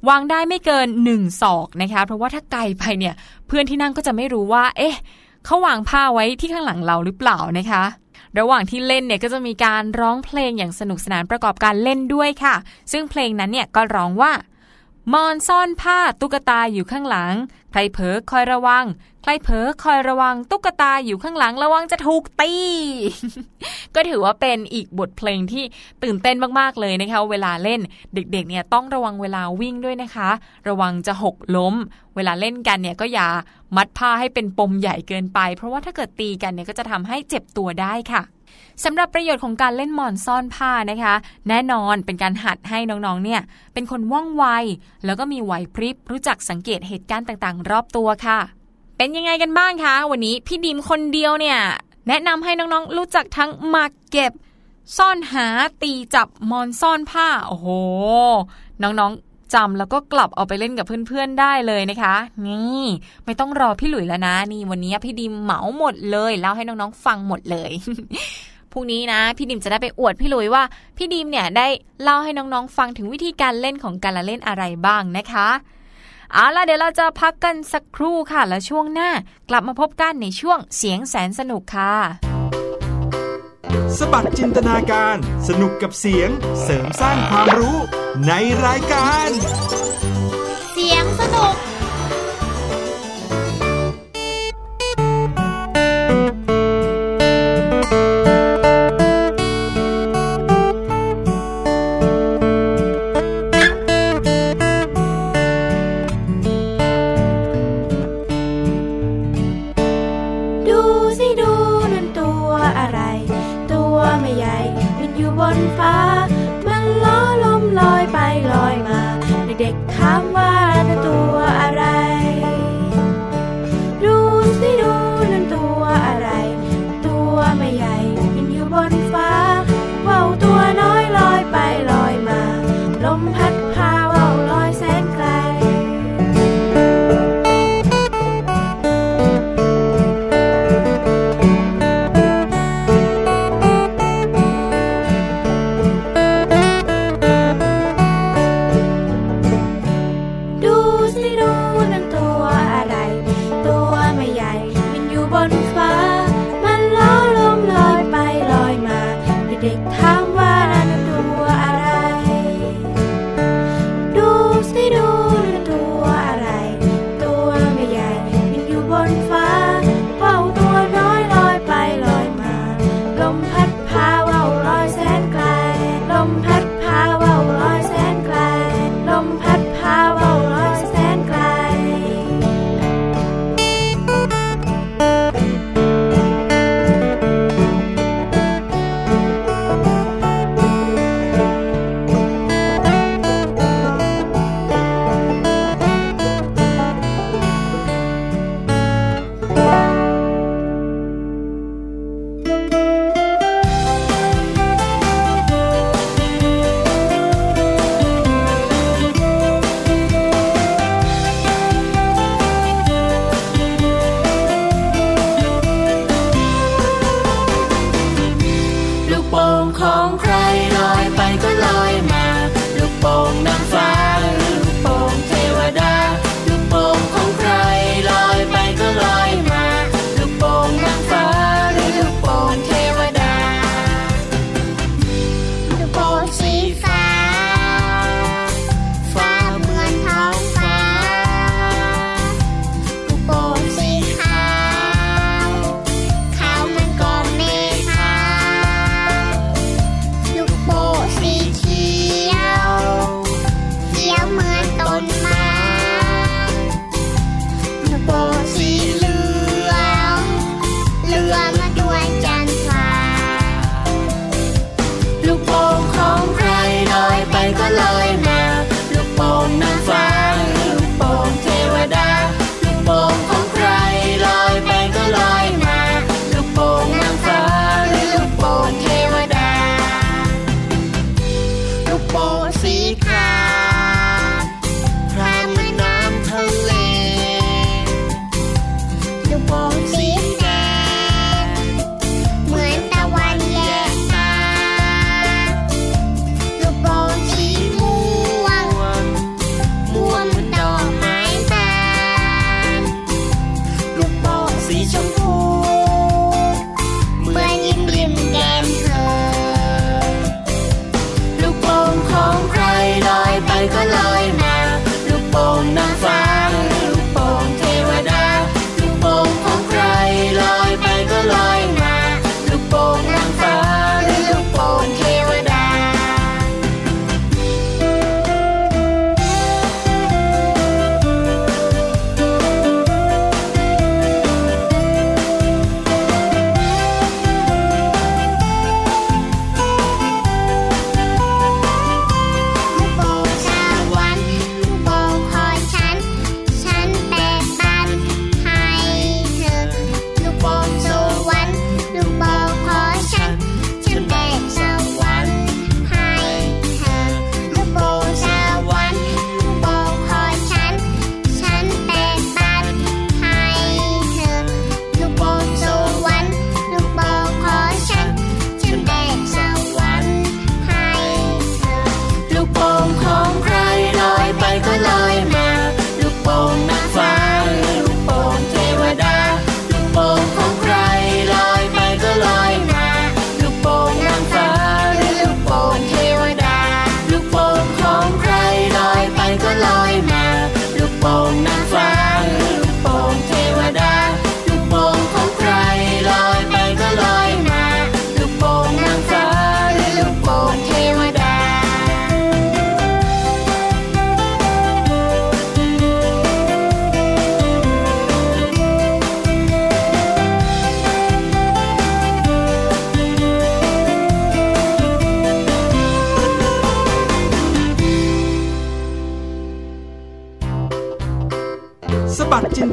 วางได้ไม่เกินหนึ่งศอกนะคะเพราะว่าถ้าไกลไปเนี่ยเพื่อนที่นั่งก็จะไม่รู้ว่าเอ๊ะเขาวางผ้าไว้ที่ข้างหลังเราหรือเปล่านะคะระหว่างที่เล่นเนี่ยก็จะมีการร้องเพลงอย่างสนุกสนานประกอบการเล่นด้วยค่ะซึ่งเพลงนั้นเนี่ยก็ร้องว่ามอนซ่อนผ้าตุ๊กตาอยู่ข้างหลัง ใครเผลอคอยระวังใครเผลอคอยระวังตุ๊กตาอยู่ข้างหลังระวังจะถูกตีก็ถือว่าเป็นอีกบทเพลงที่ตื่นเต้นมากๆเลยนะคะเวลาเล่นเด็กๆเนี่ยต้องระวังเวลาวิ่งด้วยนะคะระวังจะหกล้มเวลาเล่นกันเนี่ยก็อย่ามัดผ้าให้เป็นปมใหญ่เกินไปเพราะว่าถ้าเกิดตีกันเนี่ยก็จะทำให้เจ็บตัวได้ค่ะสำหรับประโยชน์ของการเล่นหมอนซ่อนผ้านะคะแน่นอนเป็นการหัดให้น้องๆเนี่ยเป็นคนว่องไวแล้วก็มีไหวพริบรู้จักสังเกตเหตุการณ์ต่างๆรอบตัวค่ะเป็นยังไงกันบ้างคะวันนี้พี่ดิมคนเดียวเนี่ยแนะนำให้น้องๆรู้จักทั้งหมากเก็บซ่อนหาตีจับหมอนซ่อนผ้าโอ้โหน้องๆจำแล้วก็กลับเอาไปเล่นกับเพื่อนๆได้เลยนะคะนี่ไม่ต้องรอพี่หลุยแล้วนะนี่วันนี้พี่ดิมเหมาหมดเลยเล่าให้น้องๆฟังหมดเลย พรุ่งนี้นะพี่ดิมจะได้ไปอวดพี่หลุยว่าพี่ดิมเนี่ยได้เล่าให้น้องๆฟังถึงวิธีการเล่นของการละเล่นอะไรบ้างนะคะเอาล่ะเดี๋ยวเราจะพักกันสักครู่ค่ะแล้วช่วงหน้ากลับมาพบกันในช่วงเสียงแสนสนุกค่ะสบัดจินตนาการสนุกกับเสียงเสริมสร้างความรู้ในรายการเสียงสนุกด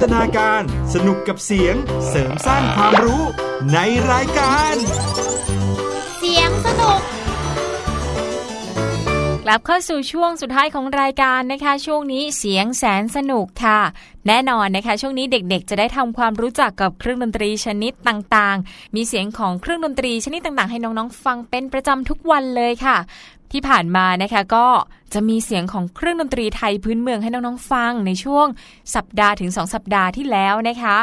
ตนาการสนุกกับเสียงเสริมสร้างความรู้ในรายการเสียงสนุกกลับเข้าสู่ช่วงสุดท้ายของรายการนะคะช่วงนี้เสียงแสนสนุกค่ะแน่นอนนะคะช่วงนี้เด็กๆจะได้ทำความรู้จักกับเครื่องดนตรีชนิดต่างๆมีเสียงของเครื่องดนตรีชนิดต่างๆให้น้องๆฟังเป็นประจำทุกวันเลยค่ะที่ผ่านมานะคะก็จะมีเสียงของเครื่องดนตรีไทยพื้นเมืองให้น้องๆฟังในช่วงสัปดาห์ถึงสองสัปดาห์ที่แล้วนะคะ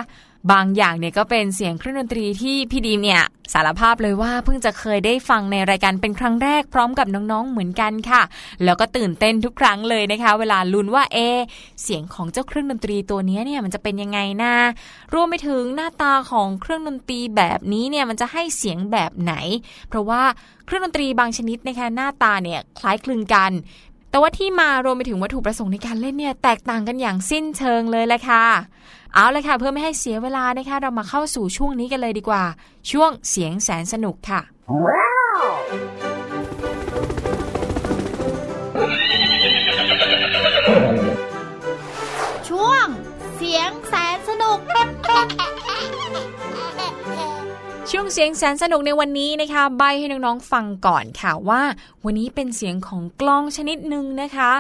บางอย่างเนี่ยก็เป็นเสียงเครื่องดนตรีที่พี่ดีมเนี่ยสารภาพเลยว่าเพิ่งจะเคยได้ฟังในรายการเป็นครั้งแรกพร้อมกับน้องๆเหมือนกันค่ะแล้วก็ตื่นเต้นทุกครั้งเลยนะคะเวลาลุ้นว่าเอเสียงของเจ้าเครื่องดนตรีตัวนี้เนี่ยมันจะเป็นยังไงนะรวมไปถึงหน้าตาของเครื่องดนตรีแบบนี้เนี่ยมันจะให้เสียงแบบไหนเพราะว่าเครื่องดนตรีบางชนิดนะคะหน้าตาเนี่ยคล้ายคลึงกันแต่ว่าที่มารวมไปถึงวัตถุประสงค์ในการเล่นเนี่ยแตกต่างกันอย่างสิ้นเชิงเลยแหละค่ะเอาละค่ะเพื่อไม่ให้เสียเวลานะคะเรามาเข้าสู่ช่วงนี้กันเลยดีกว่าช่วงเสียงแสนสนุกค่ะ wow. ช่วงเสียงแสนสนุก ช่วงเสียงแสนสนุกในวันนี้นะคะใบให้น้องๆฟังก่อนค่ะว่าวันนี้เป็นเสียงของกลองชนิดหนึ่งนะคะ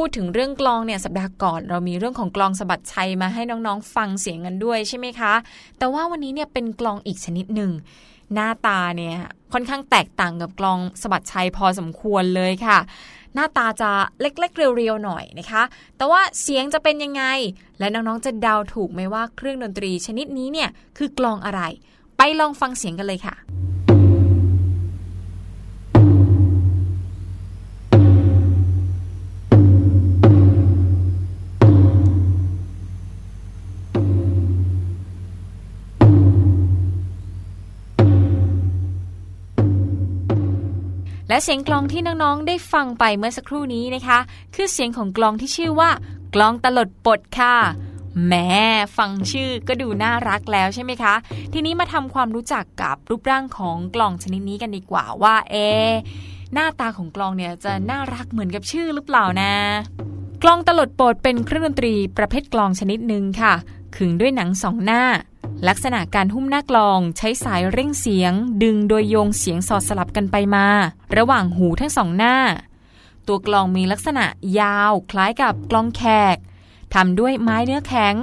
พูดถึงเรื่องกลองเนี่ยสัปดาห์ก่อนเรามีเรื่องของกลองสะบัดชัยมาให้น้องๆฟังเสียงกันด้วยใช่ไหมคะแต่ว่าวันนี้เนี่ยเป็นกลองอีกชนิดหนึ่งหน้าตาเนี่ยค่อนข้างแตกต่างกับกลองสะบัดชัยพอสมควรเลยค่ะหน้าตาจะเล็กๆเรียวๆหน่อยนะคะแต่ว่าเสียงจะเป็นยังไงและน้องๆจะเดาถูกไหมว่าเครื่องดนตรีชนิดนี้เนี่ยคือกลองอะไรไปลองฟังเสียงกันเลยค่ะและเสียงกลองที่น้องๆได้ฟังไปเมื่อสักครู่นี้นะคะคือเสียงของกลองที่ชื่อว่ากลองตลดปดค่ะแม่ฟังชื่อก็ดูน่ารักแล้วใช่ไหมคะทีนี้มาทำความรู้จักกับรูปร่างของกลองชนิดนี้กันดีกว่าว่าเอหน้าตาของกลองเนี่ยจะน่ารักเหมือนกับชื่อหรือเปล่านะกลองตลดปดเป็นเครื่องดนตรีประเภทกลองชนิดหนึ่งค่ะขึงด้วยหนังสองหน้าลักษณะการหุ้มหน้ากลองใช้สายเร่งเสียงดึงโดยโยงเสียงสอดสลับกันไปมาระหว่างหูทั้งสองหน้าตัวกลองมีลักษณะยาวคล้ายกับกลองแขกทำด้วยไม้เนื้อแข็ง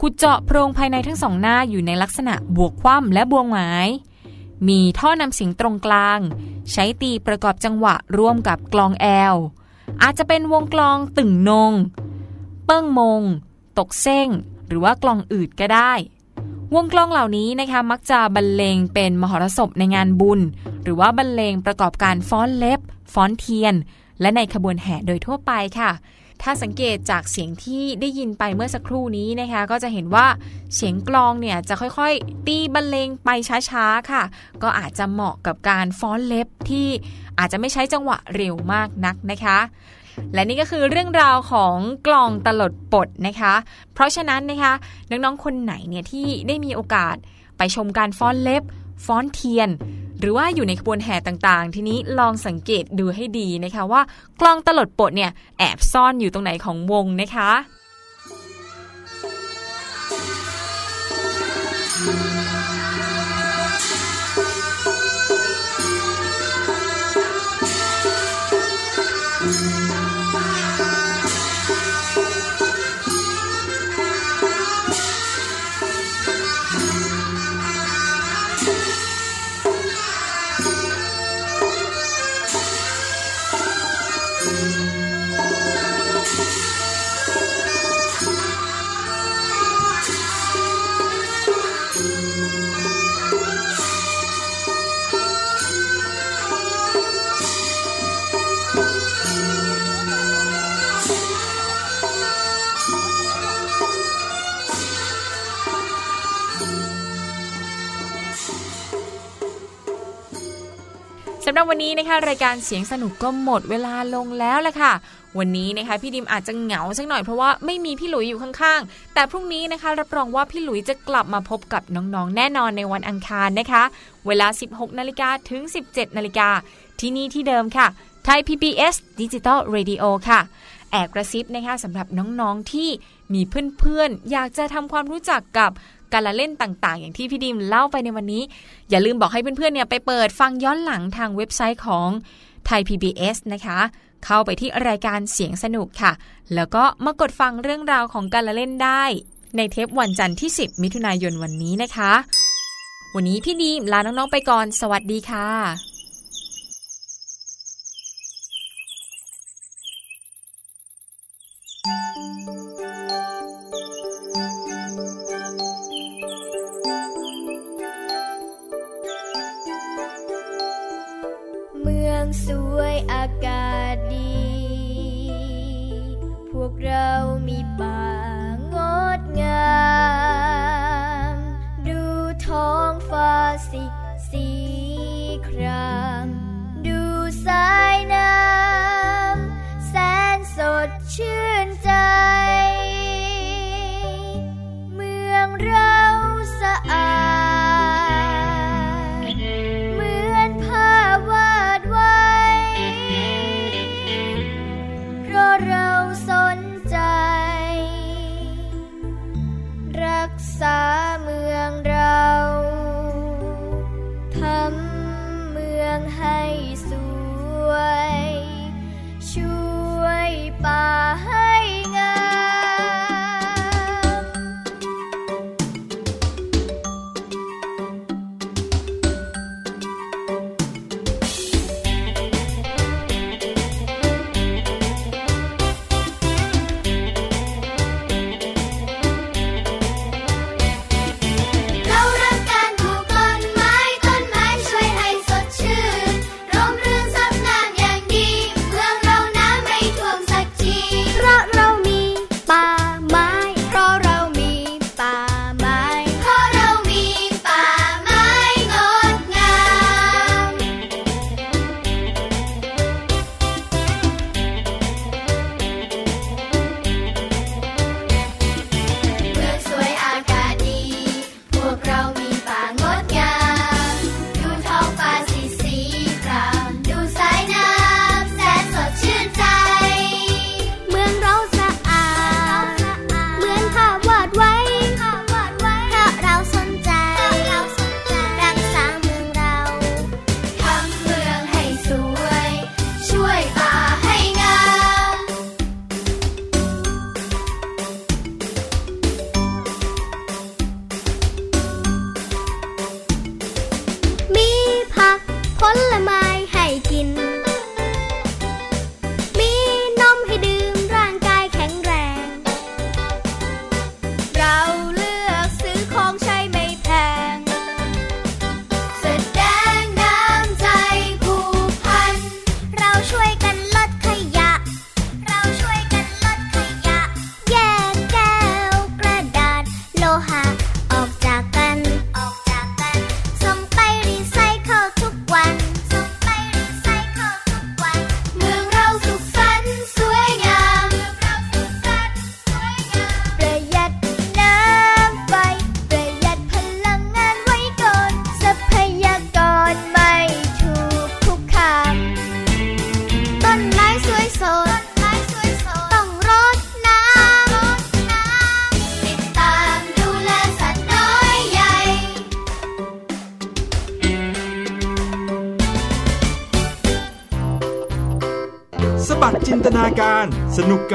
ขุดเจาะโพรงภายในทั้งสองหน้าอยู่ในลักษณะบวกคว่ำและบวงหมายมีท่อนำเสียงตรงกลางใช้ตีประกอบจังหวะร่วมกับกลองแอลอาจจะเป็นวงกลองตึ่งนงเปิ้งมงตกเส้งหรือว่ากลองอืดก็ได้วงกลองเหล่านี้นะคะมักจะบรรเลงเป็นมหรสพในงานบุญหรือว่าบรรเลงประกอบการฟ้อนเล็บฟ้อนเทียนและในขบวนแห่โดยทั่วไปค่ะถ้าสังเกตจากเสียงที่ได้ยินไปเมื่อสักครู่นี้นะคะก็จะเห็นว่าเสียงกลองเนี่ยจะค่อยๆตีบรรเลงไปช้าๆค่ะก็อาจจะเหมาะกับการฟ้อนเล็บที่อาจจะไม่ใช้จังหวะเร็วมากนักนะคะและนี่ก็คือเรื่องราวของกลองตลดปดนะคะเพราะฉะนั้นนะคะน้องๆคนไหนเนี่ยที่ได้มีโอกาสไปชมการฟ้อนเล็บฟ้อนเทียนหรือว่าอยู่ในขบวนแห่ต่างๆทีนี้ลองสังเกตดูให้ดีนะคะว่ากลองตลดปดเนี่ยแอบซ่อนอยู่ตรงไหนของวงนะคะสำหรับวันนี้นะคะรายการเสียงสนุกก็หมดเวลาลงแล้วล่ะค่ะวันนี้นะคะพี่ดิมอาจจะเหงาสักหน่อยเพราะว่าไม่มีพี่หลุยอยู่ข้างๆแต่พรุ่งนี้นะคะรับรองว่าพี่หลุยจะกลับมาพบกับน้องๆแน่นอนในวันอังคารนะคะเวลา สิบหกนาฬิกา นถึง สิบเจ็ดนาฬิกาที่นี่ที่เดิมค่ะไทย พี บี เอส Digital Radio ค่ะ แอบกระซิบนะคะสำหรับน้องๆที่มีเพื่อนๆอยากจะทำความรู้จักกับการละเล่นต่างๆอย่างที่พี่ดิมเล่าไปในวันนี้อย่าลืมบอกให้เพื่อนๆเนี่ยไปเปิดฟังย้อนหลังทางเว็บไซต์ของไทย พี บี เอส นะคะเข้าไปที่รายการเสียงสนุกค่ะแล้วก็มากดฟังเรื่องราวของการละเล่นได้ในเทปวันจันทร์ที่สิบมิถุนายนวันนี้นะคะวันนี้พี่ดีมลาน้องๆไปก่อนสวัสดีค่ะเมืองสวยอากาศดีพวกเรามีป่างดงามดูท้องฟ้าสีสีครามดูสายน้ำแสนสดชื่นใจเมืองเราสะอาดเหมือนภาพวาดไว้เพราะเราสนใจรักษาเมืองเราทำเมืองให้สวยช่วยป่าให้งามเรารักการปลูกต้นไม้ต้นไม้ช่วยให้สดชื่นร่มรื่นซับน้ำอย่างดีเมืองเราน้ำไม่ท่วมสักทีเพราะเรามีป่าไม้เพราะเรามีป่าไม้เพราะเรามีป่าไม้งดงามเมืองสวยอากาศดีพวกเรามีป่างดงามดูท้องฟ้าสีสีครามดูสายน้ำแสนสดชื่นใจ เมืองเราสะอาดเหมือนภาพวาดไว้เพราะเราสนใจรักษาเมืองเรา ทำเมืองให้สวย ช่วยป่าให้งาม มีผักผลไม้ให้กิน มีนมให้ดื่มร่างกายแข็งแรง เราเลือกซื้อของใช้ไม่แพง แสดงน้ำใจผูกพัน เราช่วยกันลดขยะ เราช่วยกันลดขยะ แยกแก้วกระดาษโลหะออกจากกัน ออกจากกัน ส่งไปรีไซเคิลทุกวัน ส่งไปรีไซเคิลทุกวัน เมืองเราสุขสันต์สวยงาม ประหยัดน้ำไฟ ประหยัดพลังงานไว้ก่อน ทรัพยากรไม่ถูกคุกคาม ต้นไม้สวยสด ต้องรดน้ำ ติดตามดูแลสัตว์น้อยใหญ่ สบัดจินตนาการสนุกก